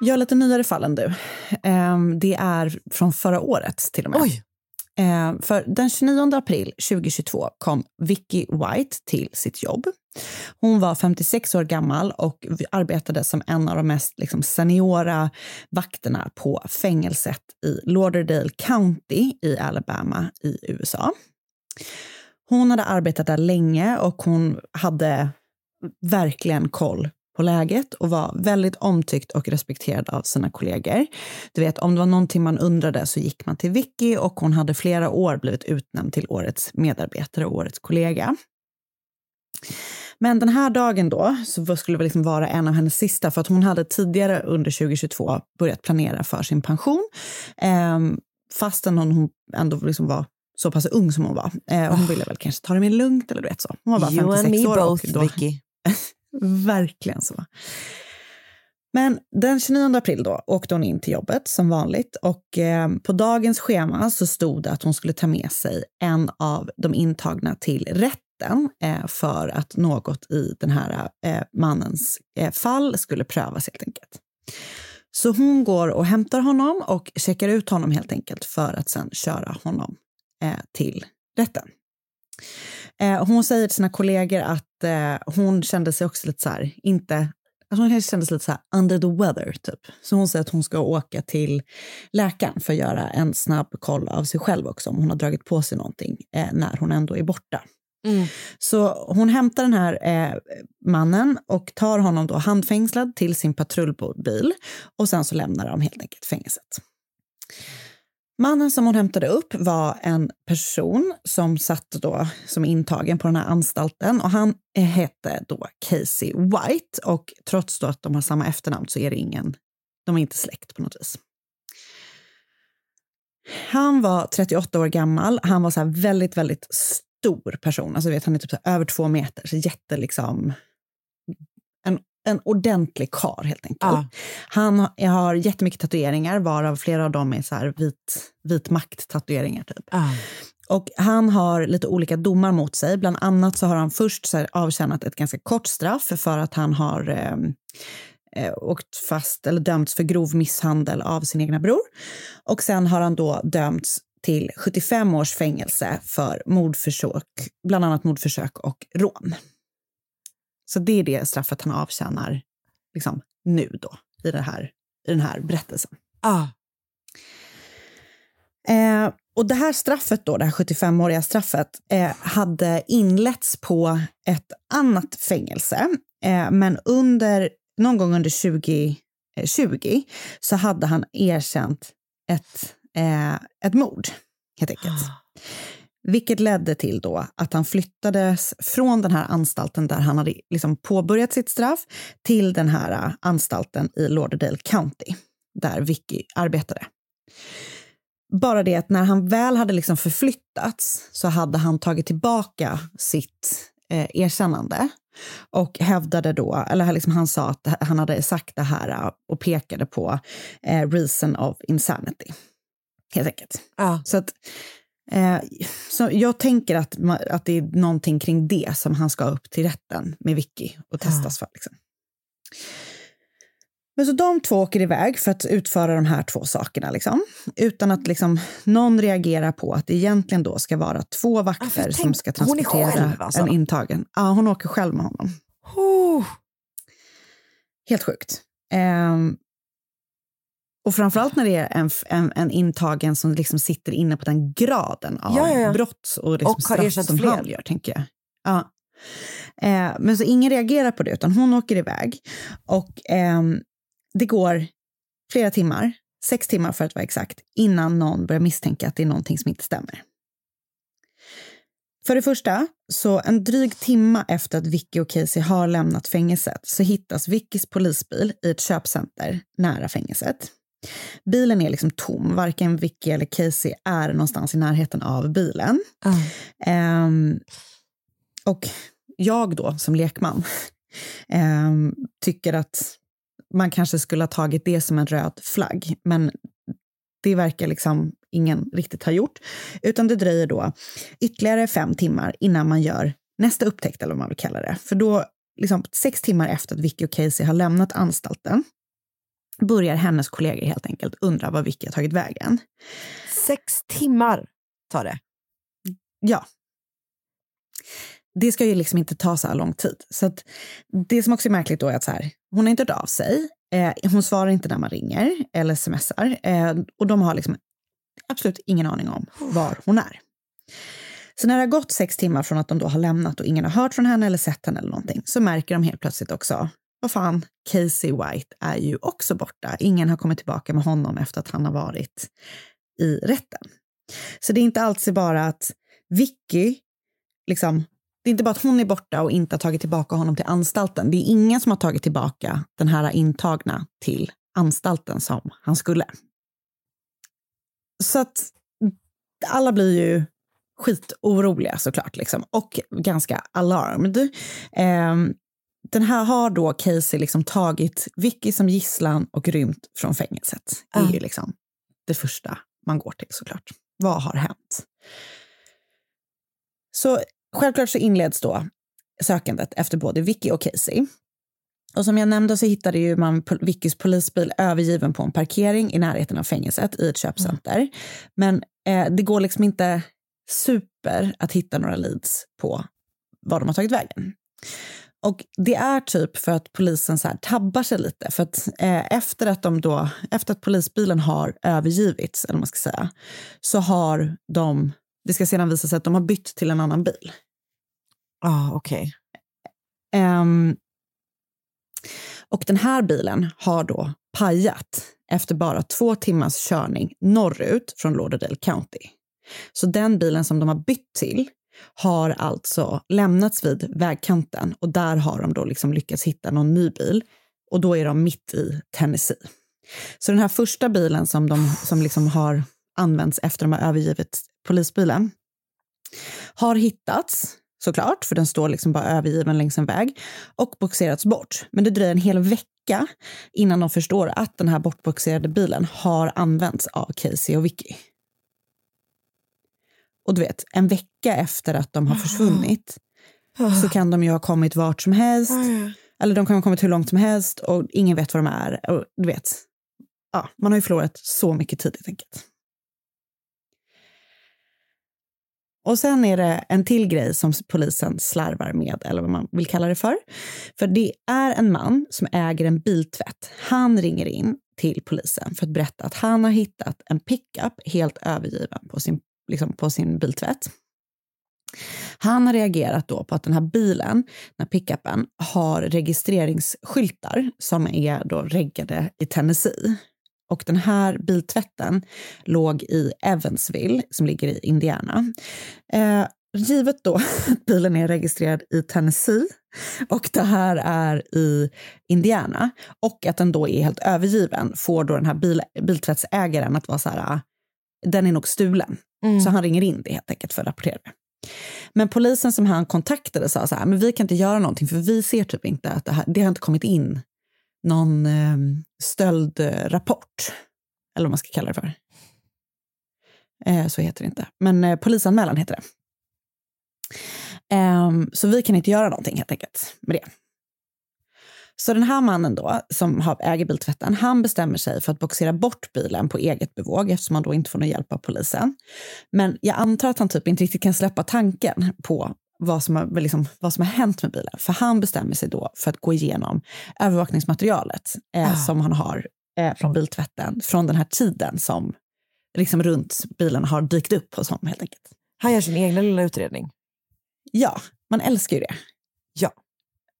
Jag har lite nyare fall än du. Det är från förra året till och med. Oj. För den tjugonionde april tjugohundratjugotvå kom Vicky White till sitt jobb. Hon var femtiosex år gammal och arbetade som en av de mest liksom, seniora vakterna på fängelset i Lauderdale County i Alabama i U S A. Hon hade arbetat där länge och hon hade verkligen koll på läget och var väldigt omtyckt och respekterad av sina kollegor. Du vet, om det var någonting man undrade så gick man till Vicky och hon hade flera år blivit utnämnd till årets medarbetare och årets kollega. Men den här dagen då så skulle det liksom vara en av hennes sista för att hon hade tidigare under tjugohundratjugotvå börjat planera för sin pension eh, fastän hon, hon ändå liksom var så pass ung som hon var. Eh, hon oh. ville väl kanske ta det mer lugnt eller du vet så. Hon var bara femtiosex år. Both, då... Vicky. Verkligen så. Men den tjugonionde april då åkte hon in till jobbet som vanligt och eh, på dagens schema så stod det att hon skulle ta med sig en av de intagna till rätten eh, för att något i den här eh, mannens eh, fall skulle prövas helt enkelt. Så hon går och hämtar honom och checkar ut honom helt enkelt för att sen köra honom eh, till rätten. Hon säger till sina kollegor att eh, hon kände sig också lite så här, inte, alltså hon kanske kände sig lite så här under the weather typ. Så hon säger att hon ska åka till läkaren för att göra en snabb koll av sig själv också om hon har dragit på sig någonting eh, när hon ändå är borta. Mm. Så hon hämtar den här eh, mannen och tar honom då handfängslad till sin patrullbil och sen så lämnar de helt enkelt fängelset. Mannen som hon hämtade upp var en person som satt då som intagen på den här anstalten och han hette då Casey White och trots då att de har samma efternamn så är det ingen, de är inte släkt på något vis. Han var trettioåtta år gammal, han var så här väldigt, väldigt stor person, alltså vet han är typ så över två meter, så jätte liksom... En ordentlig karl helt enkelt. Ah. Han har jättemycket tatueringar, varav flera av dem är så här vit, vit makt-tatueringar typ. Ah. Och han har lite olika domar mot sig. Bland annat så har han först så här avtjänat ett ganska kort straff för att han har eh, åkt fast eller dömts för grov misshandel av sin egna bror. Och sen har han då dömts till sjuttiofem års fängelse för mordförsök, bland annat mordförsök och rån. Så det är det straffet han avtjänar liksom, nu då i, det här, i den här berättelsen. Ah. Eh, och det här straffet då, det här sjuttiofemåriga straffet eh, hade inletts på ett annat fängelse. Eh, men under, någon gång under tjugohundratjugo så hade han erkänt ett, eh, ett mord helt enkelt. Ah. Vilket ledde till då att han flyttades från den här anstalten där han hade liksom påbörjat sitt straff till den här anstalten i Lauderdale County där Vicky arbetade. Bara det att när han väl hade liksom förflyttats så hade han tagit tillbaka sitt eh, erkännande och hävdade då, eller liksom han sa att han hade sagt det här och pekade på eh, reason of insanity. helt enkelt. Ja. Så att eh, så jag tänker att, att det är någonting kring det som han ska upp till rätten med Vicky och testas ja. för. Liksom. Men så de två åker iväg för att utföra de här två sakerna liksom. Utan att liksom någon reagerar på att det egentligen då ska vara två vakter ja, tänk, som ska transportera själv, alltså. en intagen. Ja, hon åker själv med honom. Oh. Helt sjukt. Um, och framförallt när det är en, en, en intagen som liksom sitter inne på den graden av ja, ja, ja. brott och, liksom och straff som han gör, tänker jag. Ja. Eh, men så ingen reagerar på det utan hon åker iväg. Och eh, det går flera timmar, sex timmar för att vara exakt, innan någon börjar misstänka att det är någonting som inte stämmer. För det första, så en dryg timma efter att Vicky och Casey har lämnat fängelset så hittas Vickys polisbil i ett köpcenter nära fängelset. Bilen är liksom tom, varken Vicky eller Casey är någonstans i närheten av bilen. Mm. Eh, och jag då som lekman eh, tycker att man kanske skulle ha tagit det som en röd flagg, men det verkar liksom ingen riktigt ha gjort, utan det dröjer då ytterligare fem timmar innan man gör nästa upptäckt, eller vad man vill kalla det. För då, liksom sex timmar efter att Vicky och Casey har lämnat anstalten, börjar hennes kollegor helt enkelt undra vad Vicky har tagit vägen. Sex timmar tar det. Ja. Det ska ju liksom inte ta så här lång tid. Så att det som också är märkligt då är att så här, hon har inte hört av sig. Eh, hon svarar inte när man ringer eller smsar. Eh, och de har liksom absolut ingen aning om var hon är. Så när det har gått sex timmar från att de då har lämnat och ingen har hört från henne eller sett henne eller någonting, så märker de helt plötsligt också, vad fan, Casey White är ju också borta. Ingen har kommit tillbaka med honom efter att han har varit i rätten. Så det är inte alls bara att Vicky liksom... Det är inte bara att hon är borta och inte har tagit tillbaka honom till anstalten. Det är ingen som har tagit tillbaka den här intagna till anstalten som han skulle. Så att alla blir ju skitoroliga såklart liksom. Och ganska alarmed. Eh, den här har då Casey liksom tagit Vicky som gisslan och rymt från fängelset. Det är ju liksom det första man går till såklart. Vad har hänt? Så... Självklart så inleds då sökandet efter både Vicky och Casey. Och som jag nämnde så hittade ju man Vickys polisbil övergiven på en parkering i närheten av fängelset i ett köpcenter. Mm. Men eh, det går liksom inte super att hitta några leads på var de har tagit vägen. Och det är typ för att polisen så här tabbar sig lite. För att eh, efter att de då, efter att polisbilen har övergivits, eller man ska säga, så har de... Det ska sedan visa sig att de har bytt till en annan bil. Ja, ah, okej. Okay. Um, och den här bilen har då pajat efter bara två timmars körning norrut från Lauderdale County. Så den bilen som de har bytt till har alltså lämnats vid vägkanten. Och där har de då liksom lyckats hitta någon ny bil. Och då är de mitt i Tennessee. Så den här första bilen som de som liksom har använts efter de har övergivit polisbilen har hittats såklart, för den står liksom bara övergiven längs en väg och boxerats bort. Men det dröjer en hel vecka innan de förstår att den här bortboxerade bilen har använts av Casey och Vicky. Och du vet, en vecka efter att de har försvunnit så kan de ju ha kommit vart som helst, eller de kan ha kommit hur långt som helst och ingen vet var de är. Och du vet, ja, man har ju förlorat så mycket tid helt enkelt. Och sen är det en till grej som polisen slarvar med, eller vad man vill kalla det för. För det är en man som äger en biltvätt. Han ringer in till polisen för att berätta att han har hittat en pickup helt övergiven på sin, liksom på sin biltvätt. Han har reagerat då på att den här bilen, den här pickupen, har registreringsskyltar som är då reggade i Tennessee. Och den här biltvätten låg i Evansville som ligger i Indiana. Eh, givet då att bilen är registrerad i Tennessee och det här är i Indiana och att den då är helt övergiven, får då den här bil, biltvättsägaren att vara så här, den är nog stulen. Mm. Så han ringer in det helt enkelt för att rapportera det. Men polisen som han kontaktade sa så här, men vi kan inte göra någonting för vi ser typ inte att det här, det har inte kommit in någon eh, stöldrapport, eller vad man ska kalla det för. Eh, så heter det inte. Men eh, polisanmälan heter det. Eh, så vi kan inte göra någonting helt enkelt med det. Så den här mannen då, som äger biltvätten, han bestämmer sig för att boxera bort bilen på eget bevåg eftersom han då inte får någon hjälp av polisen. Men jag antar att han typ inte riktigt kan släppa tanken på vad som har, liksom, vad som har hänt med bilen. För han bestämmer sig då för att gå igenom övervakningsmaterialet eh, ah. som han har eh, från biltvätten. Från den här tiden som liksom runt bilen har dykt upp hos honom helt enkelt. Han gör sin egen lilla utredning. Ja, man älskar ju det. Ja.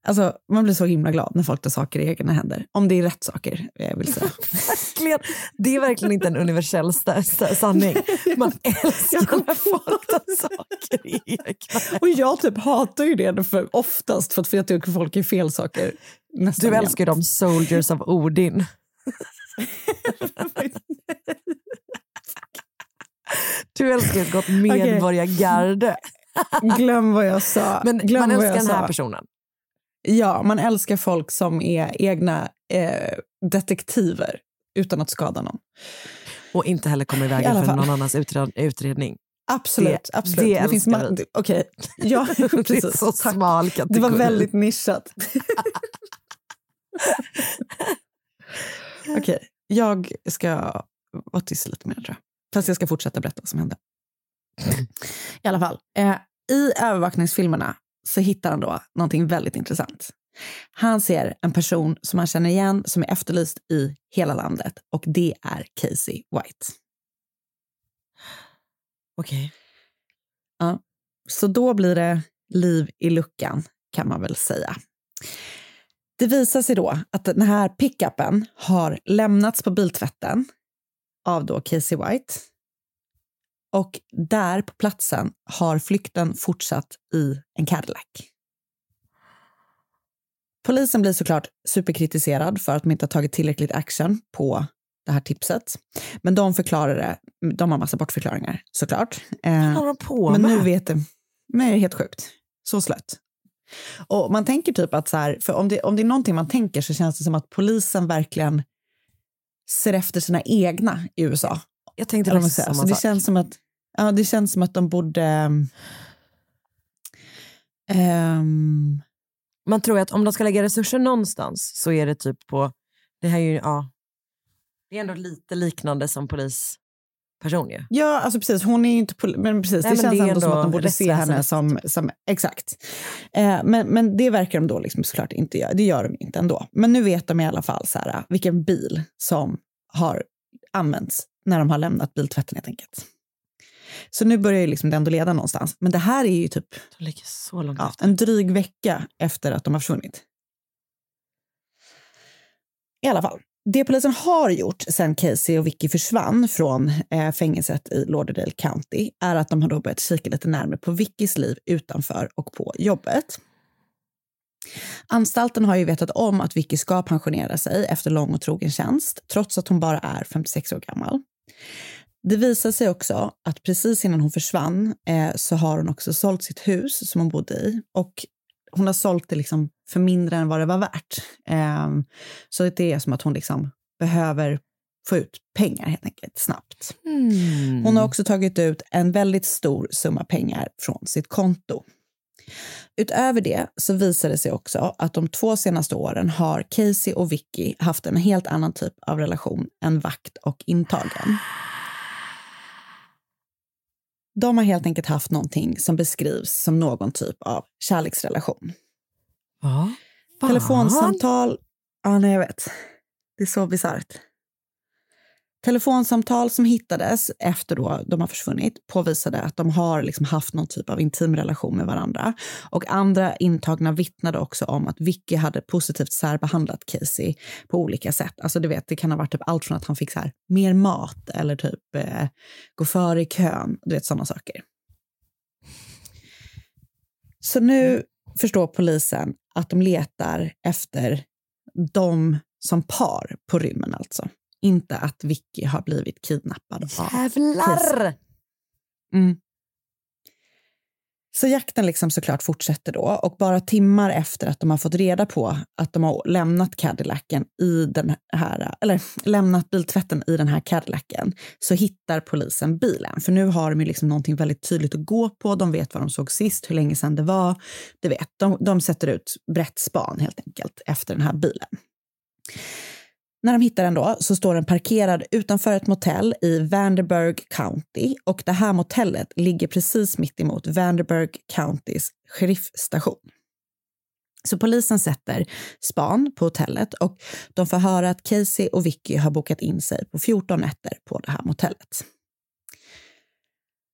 Alltså, man blir så himla glad när folk tar saker i egna händer. Om det är rätt saker, jag vill säga. Verkligen. Det är verkligen inte en universell st- sanning. Man älskar när folk tar saker i egna händer. Och jag typ hatar ju det för oftast för att jag tycker folk är fel saker. Nästan du älskar igen. Dem Soldiers of Odin. Du älskar ett gott medborgargarde. Okay. Glöm vad jag sa. Men Glöm man älskar den här personen. Ja, man älskar folk som är egna eh, detektiver utan att skada någon. Och inte heller kommer i vägen I för någon annans utred- utredning. Absolut, det, absolut. Det, det finns man. Okej. Okay. Ja, precis. Det är så smal kategori. Det var väldigt nischat. Okej, okay. Jag ska vara tyst lite mer, tror jag. Fast jag ska fortsätta berätta vad som hände. I alla fall, eh, i övervakningsfilmerna så hittar han då någonting väldigt intressant. Han ser en person som han känner igen som är efterlyst i hela landet. Och det är Casey White. Okej. Okay. Ja, så då blir det liv i luckan kan man väl säga. Det visar sig då att den här pickupen har lämnats på biltvätten av då Casey White. Och där på platsen har flykten fortsatt i en Cadillac. Polisen blir såklart superkritiserad för att de inte har tagit tillräckligt action på det här tipset. Men de förklarar det, de har massa bortförklaringar såklart. Eh, på men nu vet de, men det är helt sjukt. Så slött. Och man tänker typ att så här, för om det, om det är någonting man tänker så känns det som att polisen verkligen ser efter sina egna i U S A. Jag tänkte det, så alltså, det känns som att ja, det känns som att de borde um, man tror att om de ska lägga resurser någonstans så är det typ på det här är ju ja det är ändå lite liknande som polisperson ju. Ja, alltså precis, hon är ju inte poli- men precis. Nej, det men känns det ändå som att de borde se henne som som exakt. Eh, men men det verkar de då liksom såklart inte göra. Det gör de inte ändå. Men nu vet de i alla fall så här vilken bil som har använts när de har lämnat biltvätten helt enkelt. Så nu börjar ju liksom det ändå leda någonstans. Men det här är ju typ de ligger så långt ja, efter. En dryg vecka efter att de har försvunnit. I alla fall. Det polisen har gjort sen Casey och Vicky försvann från eh, fängelset i Lauderdale County är att de har då börjat kika lite närmare på Vickys liv utanför och på jobbet. Anstalten har ju vetat om att Vicky ska pensionera sig efter lång och trogen tjänst trots att hon bara är femtiosex år gammal. Det visar sig också att precis innan hon försvann eh, så har hon också sålt sitt hus som hon bodde i och hon har sålt det liksom för mindre än vad det var värt. Eh, så det är som att hon liksom behöver få ut pengar helt enkelt snabbt. Mm. Hon har också tagit ut en väldigt stor summa pengar från sitt konto. Utöver det så visar det sig också att de två senaste åren har Casey och Vicky haft en helt annan typ av relation än vakt och intagen. De har helt enkelt haft någonting som beskrivs som någon typ av kärleksrelation. Ja. Telefonsamtal. Ja, nej, jag vet. Det är så bisarrt. Telefonsamtal som hittades efter då de har försvunnit påvisade att de har liksom haft någon typ av intim relation med varandra. Och andra intagna vittnade också om att Vicky hade positivt särbehandlat Casey på olika sätt. Alltså du vet, det kan ha varit typ allt från att han fick så här, mer mat eller typ eh, gå före i kön. Du vet, sådana saker. Så nu förstår polisen att de letar efter dem som par på rymmen alltså. Inte att Vicky har blivit kidnappad av Jävlar! Mm. Så jakten liksom såklart fortsätter då, och bara timmar efter att de har fått reda på att de har lämnat Cadillacen i den här, eller lämnat biltvätten i den här Cadillacen, så hittar polisen bilen. För nu har de ju liksom någonting väldigt tydligt att gå på, de vet vad de såg sist, hur länge sedan det var, du vet, de, de sätter ut brett span helt enkelt efter den här bilen. När de hittar den då så står den parkerad utanför ett motell i Vanderburgh County, och det här motellet ligger precis mitt emot Vanderburgh Countys sheriffstation. Så polisen sätter span på hotellet, och de får höra att Casey och Vicky har bokat in sig på fjorton nätter på det här motellet.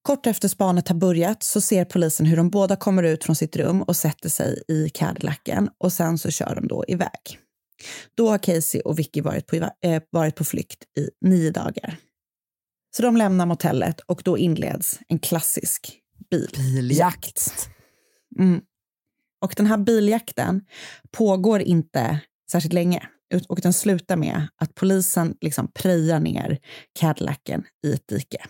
Kort efter spanet har börjat så ser polisen hur de båda kommer ut från sitt rum och sätter sig i Cadillacen, och sen så kör de då iväg. Då har Casey och Vicky varit på, eh, varit på flykt i nio dagar. Så de lämnar motellet, och då inleds en klassisk bil- biljakt. Mm. Och den här biljakten pågår inte särskilt länge. Och den slutar med att polisen liksom prejar ner Cadillacen i ett dike.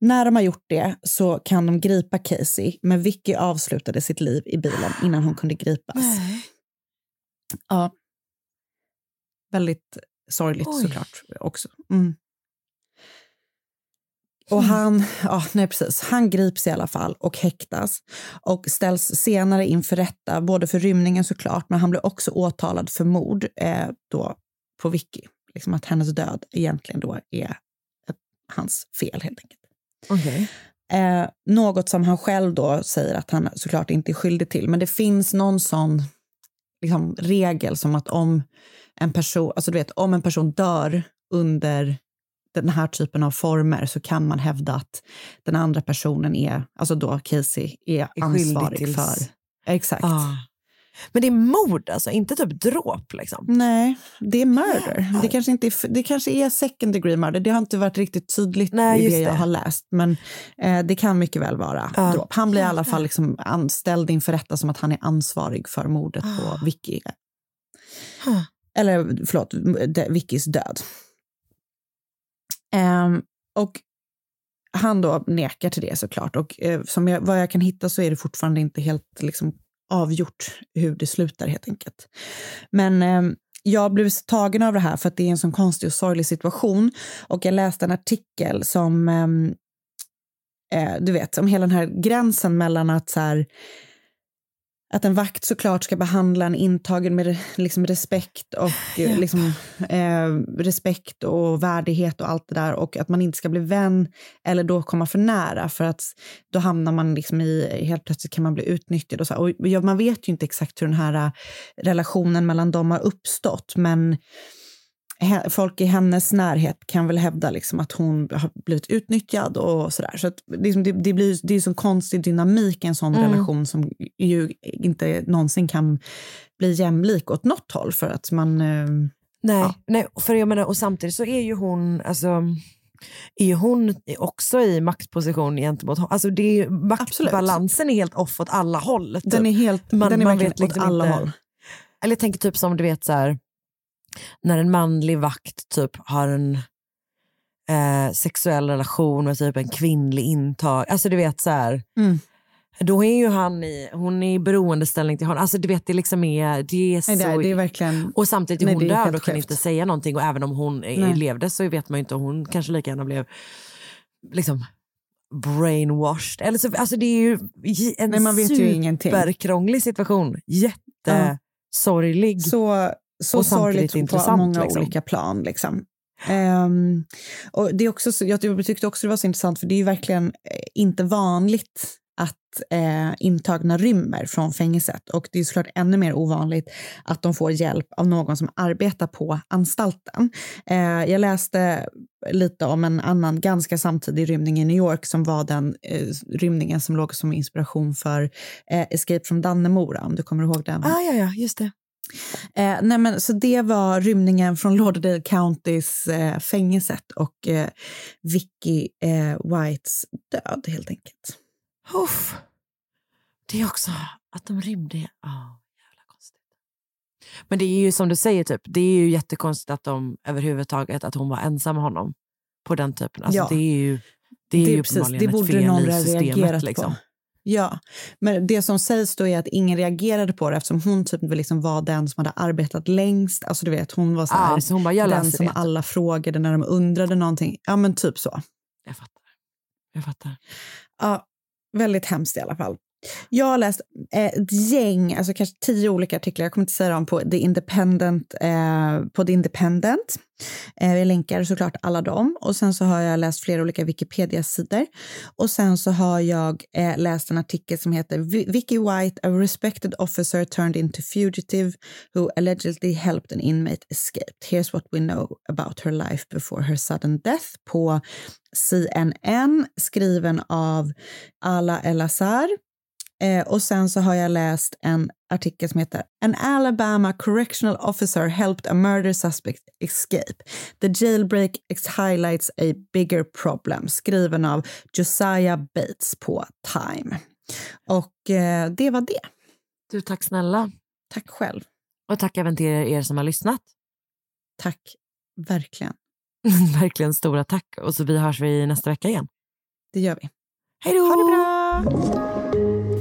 När de har gjort det så kan de gripa Casey, men Vicky avslutade sitt liv i bilen innan hon kunde gripas. Nej. Ja, väldigt sorgligt. Oj. Såklart också. Mm. Och han, ja, nej precis, han grips i alla fall och häktas och ställs senare inför rätta, både för rymningen såklart, men han blir också åtalad för mord eh, då på Vicky. Liksom att hennes död egentligen då är ett, hans fel helt enkelt. Okej. Okay. Eh, något som han själv då säger att han såklart inte är skyldig till, men det finns någon sån liksom regel som att om en person, alltså du vet, om en person dör under den här typen av former så kan man hävda att den andra personen är, alltså då Casey är, är ansvarig tills... för. Exakt. Ah. Men det är mord alltså, inte typ dråp liksom. Nej, det är murder. Ja. Det kanske inte är, det kanske är second degree murder. Det har inte varit riktigt tydligt. Nej, i det, det jag har läst, men eh, det kan mycket väl vara ja. dråp. Han blir i alla fall liksom anställd inför rätta som att han är ansvarig för mordet ah. på Vicky. Ah. Eller förlåt, de, Vickys död. Um, och han då nekar till det såklart, och eh, som jag, vad jag kan hitta så är det fortfarande inte helt liksom avgjort hur det slutar helt enkelt. Men eh, jag blev tagen av det här för att det är en sån konstig och sorglig situation, och jag läste en artikel som eh, du vet, om hela den här gränsen mellan att så här, att en vakt såklart ska behandla en intagen med liksom respekt och ja. liksom, eh, respekt och värdighet och allt det där, och att man inte ska bli vän eller då komma för nära, för att då hamnar man liksom i, helt plötsligt kan man bli utnyttjad och så. Och ja, man vet ju inte exakt hur den här relationen mellan dem har uppstått, men he, folk i hennes närhet kan väl hävda liksom att hon har blivit utnyttjad och sådär. Så att liksom det, det blir det är så konstig dynamik, en sån mm. relation som ju inte någonsin kan bli jämlik åt något håll, för att man eh, nej ja. nej för jag menar, och samtidigt så är ju hon alltså är hon också i maktposition gentemot, alltså det är maktbalansen är helt off åt alla håll. Typ. Den är helt man, den är man vet liksom åt alla inte, håll. Eller jag tänker typ som du vet så här, när en manlig vakt typ har en eh, sexuell relation med typ en kvinnlig intag, alltså du vet så här, mm. då är ju han i, hon är i beroendeställning till honom, alltså du vet det liksom är det är så, nej, det är, det är verkligen, och samtidigt är nej, hon död och kan inte säga någonting, och även om hon nej. levde så vet man ju inte, hon kanske lika gärna blev liksom brainwashed eller så, alltså det är ju en nej, man vet superkrånglig situation, jättesorglig mm. så Så sorgligt på intressant, många liksom. olika plan liksom. Um, och det är också så, jag tyckte också det var så intressant, för det är ju verkligen inte vanligt att eh, intagna rymmer från fängelset, och det är såklart ännu mer ovanligt att de får hjälp av någon som arbetar på anstalten. Eh, jag läste lite om en annan ganska samtidig rymning i New York som var den eh, rymningen som låg som inspiration för eh, Escape from Dannemora, om du kommer ihåg den. Ah, ja, ja, just det. Eh, nej men, så det var rymningen från Lauderdale Countys eh, fängelset och eh, Vicky eh, Whites död helt enkelt. Uff. Det är också att de rymde. Ja, oh, jävla konstigt. Men det är ju som du säger typ, det är ju jättekonstigt att de överhuvudtaget, att hon var ensam med honom på den typen. Alltså ja. det är ju Det är det, ju uppenbarligen ett fel i systemet. Liksom. Ja, men det som sägs då är att ingen reagerade på det eftersom hon typ liksom var den som hade arbetat längst. Alltså du vet, hon var så här, ah, så hon bara, jag den som det. Alla frågade när de undrade någonting. Ja, men typ så. Jag fattar. Jag fattar. Ja, väldigt hemskt i alla fall. Jag har läst ett gäng, alltså kanske tio olika artiklar. Jag kommer inte säga dem på The Independent. Eh, på The Independent. Eh, jag länkar såklart alla dem. Och sen så har jag läst flera olika Wikipedia-sidor. Och sen så har jag eh, läst en artikel som heter Vicky White, a respected officer turned into fugitive who allegedly helped an inmate escape. Here's what we know about her life before her sudden death. På C N N, skriven av Ala El-Azhar. Eh, och sen så har jag läst en artikel som heter An Alabama correctional officer helped a murder suspect escape. The jailbreak highlights a bigger problem. Skriven av Josiah Bates på Time. Och eh, det var det. Du, tack snälla. Tack själv. Och tack även till er, er som har lyssnat. Tack, verkligen. Verkligen stora tack. Och så vi hörs vi nästa vecka igen. Det gör vi. Hej då! Ha det bra!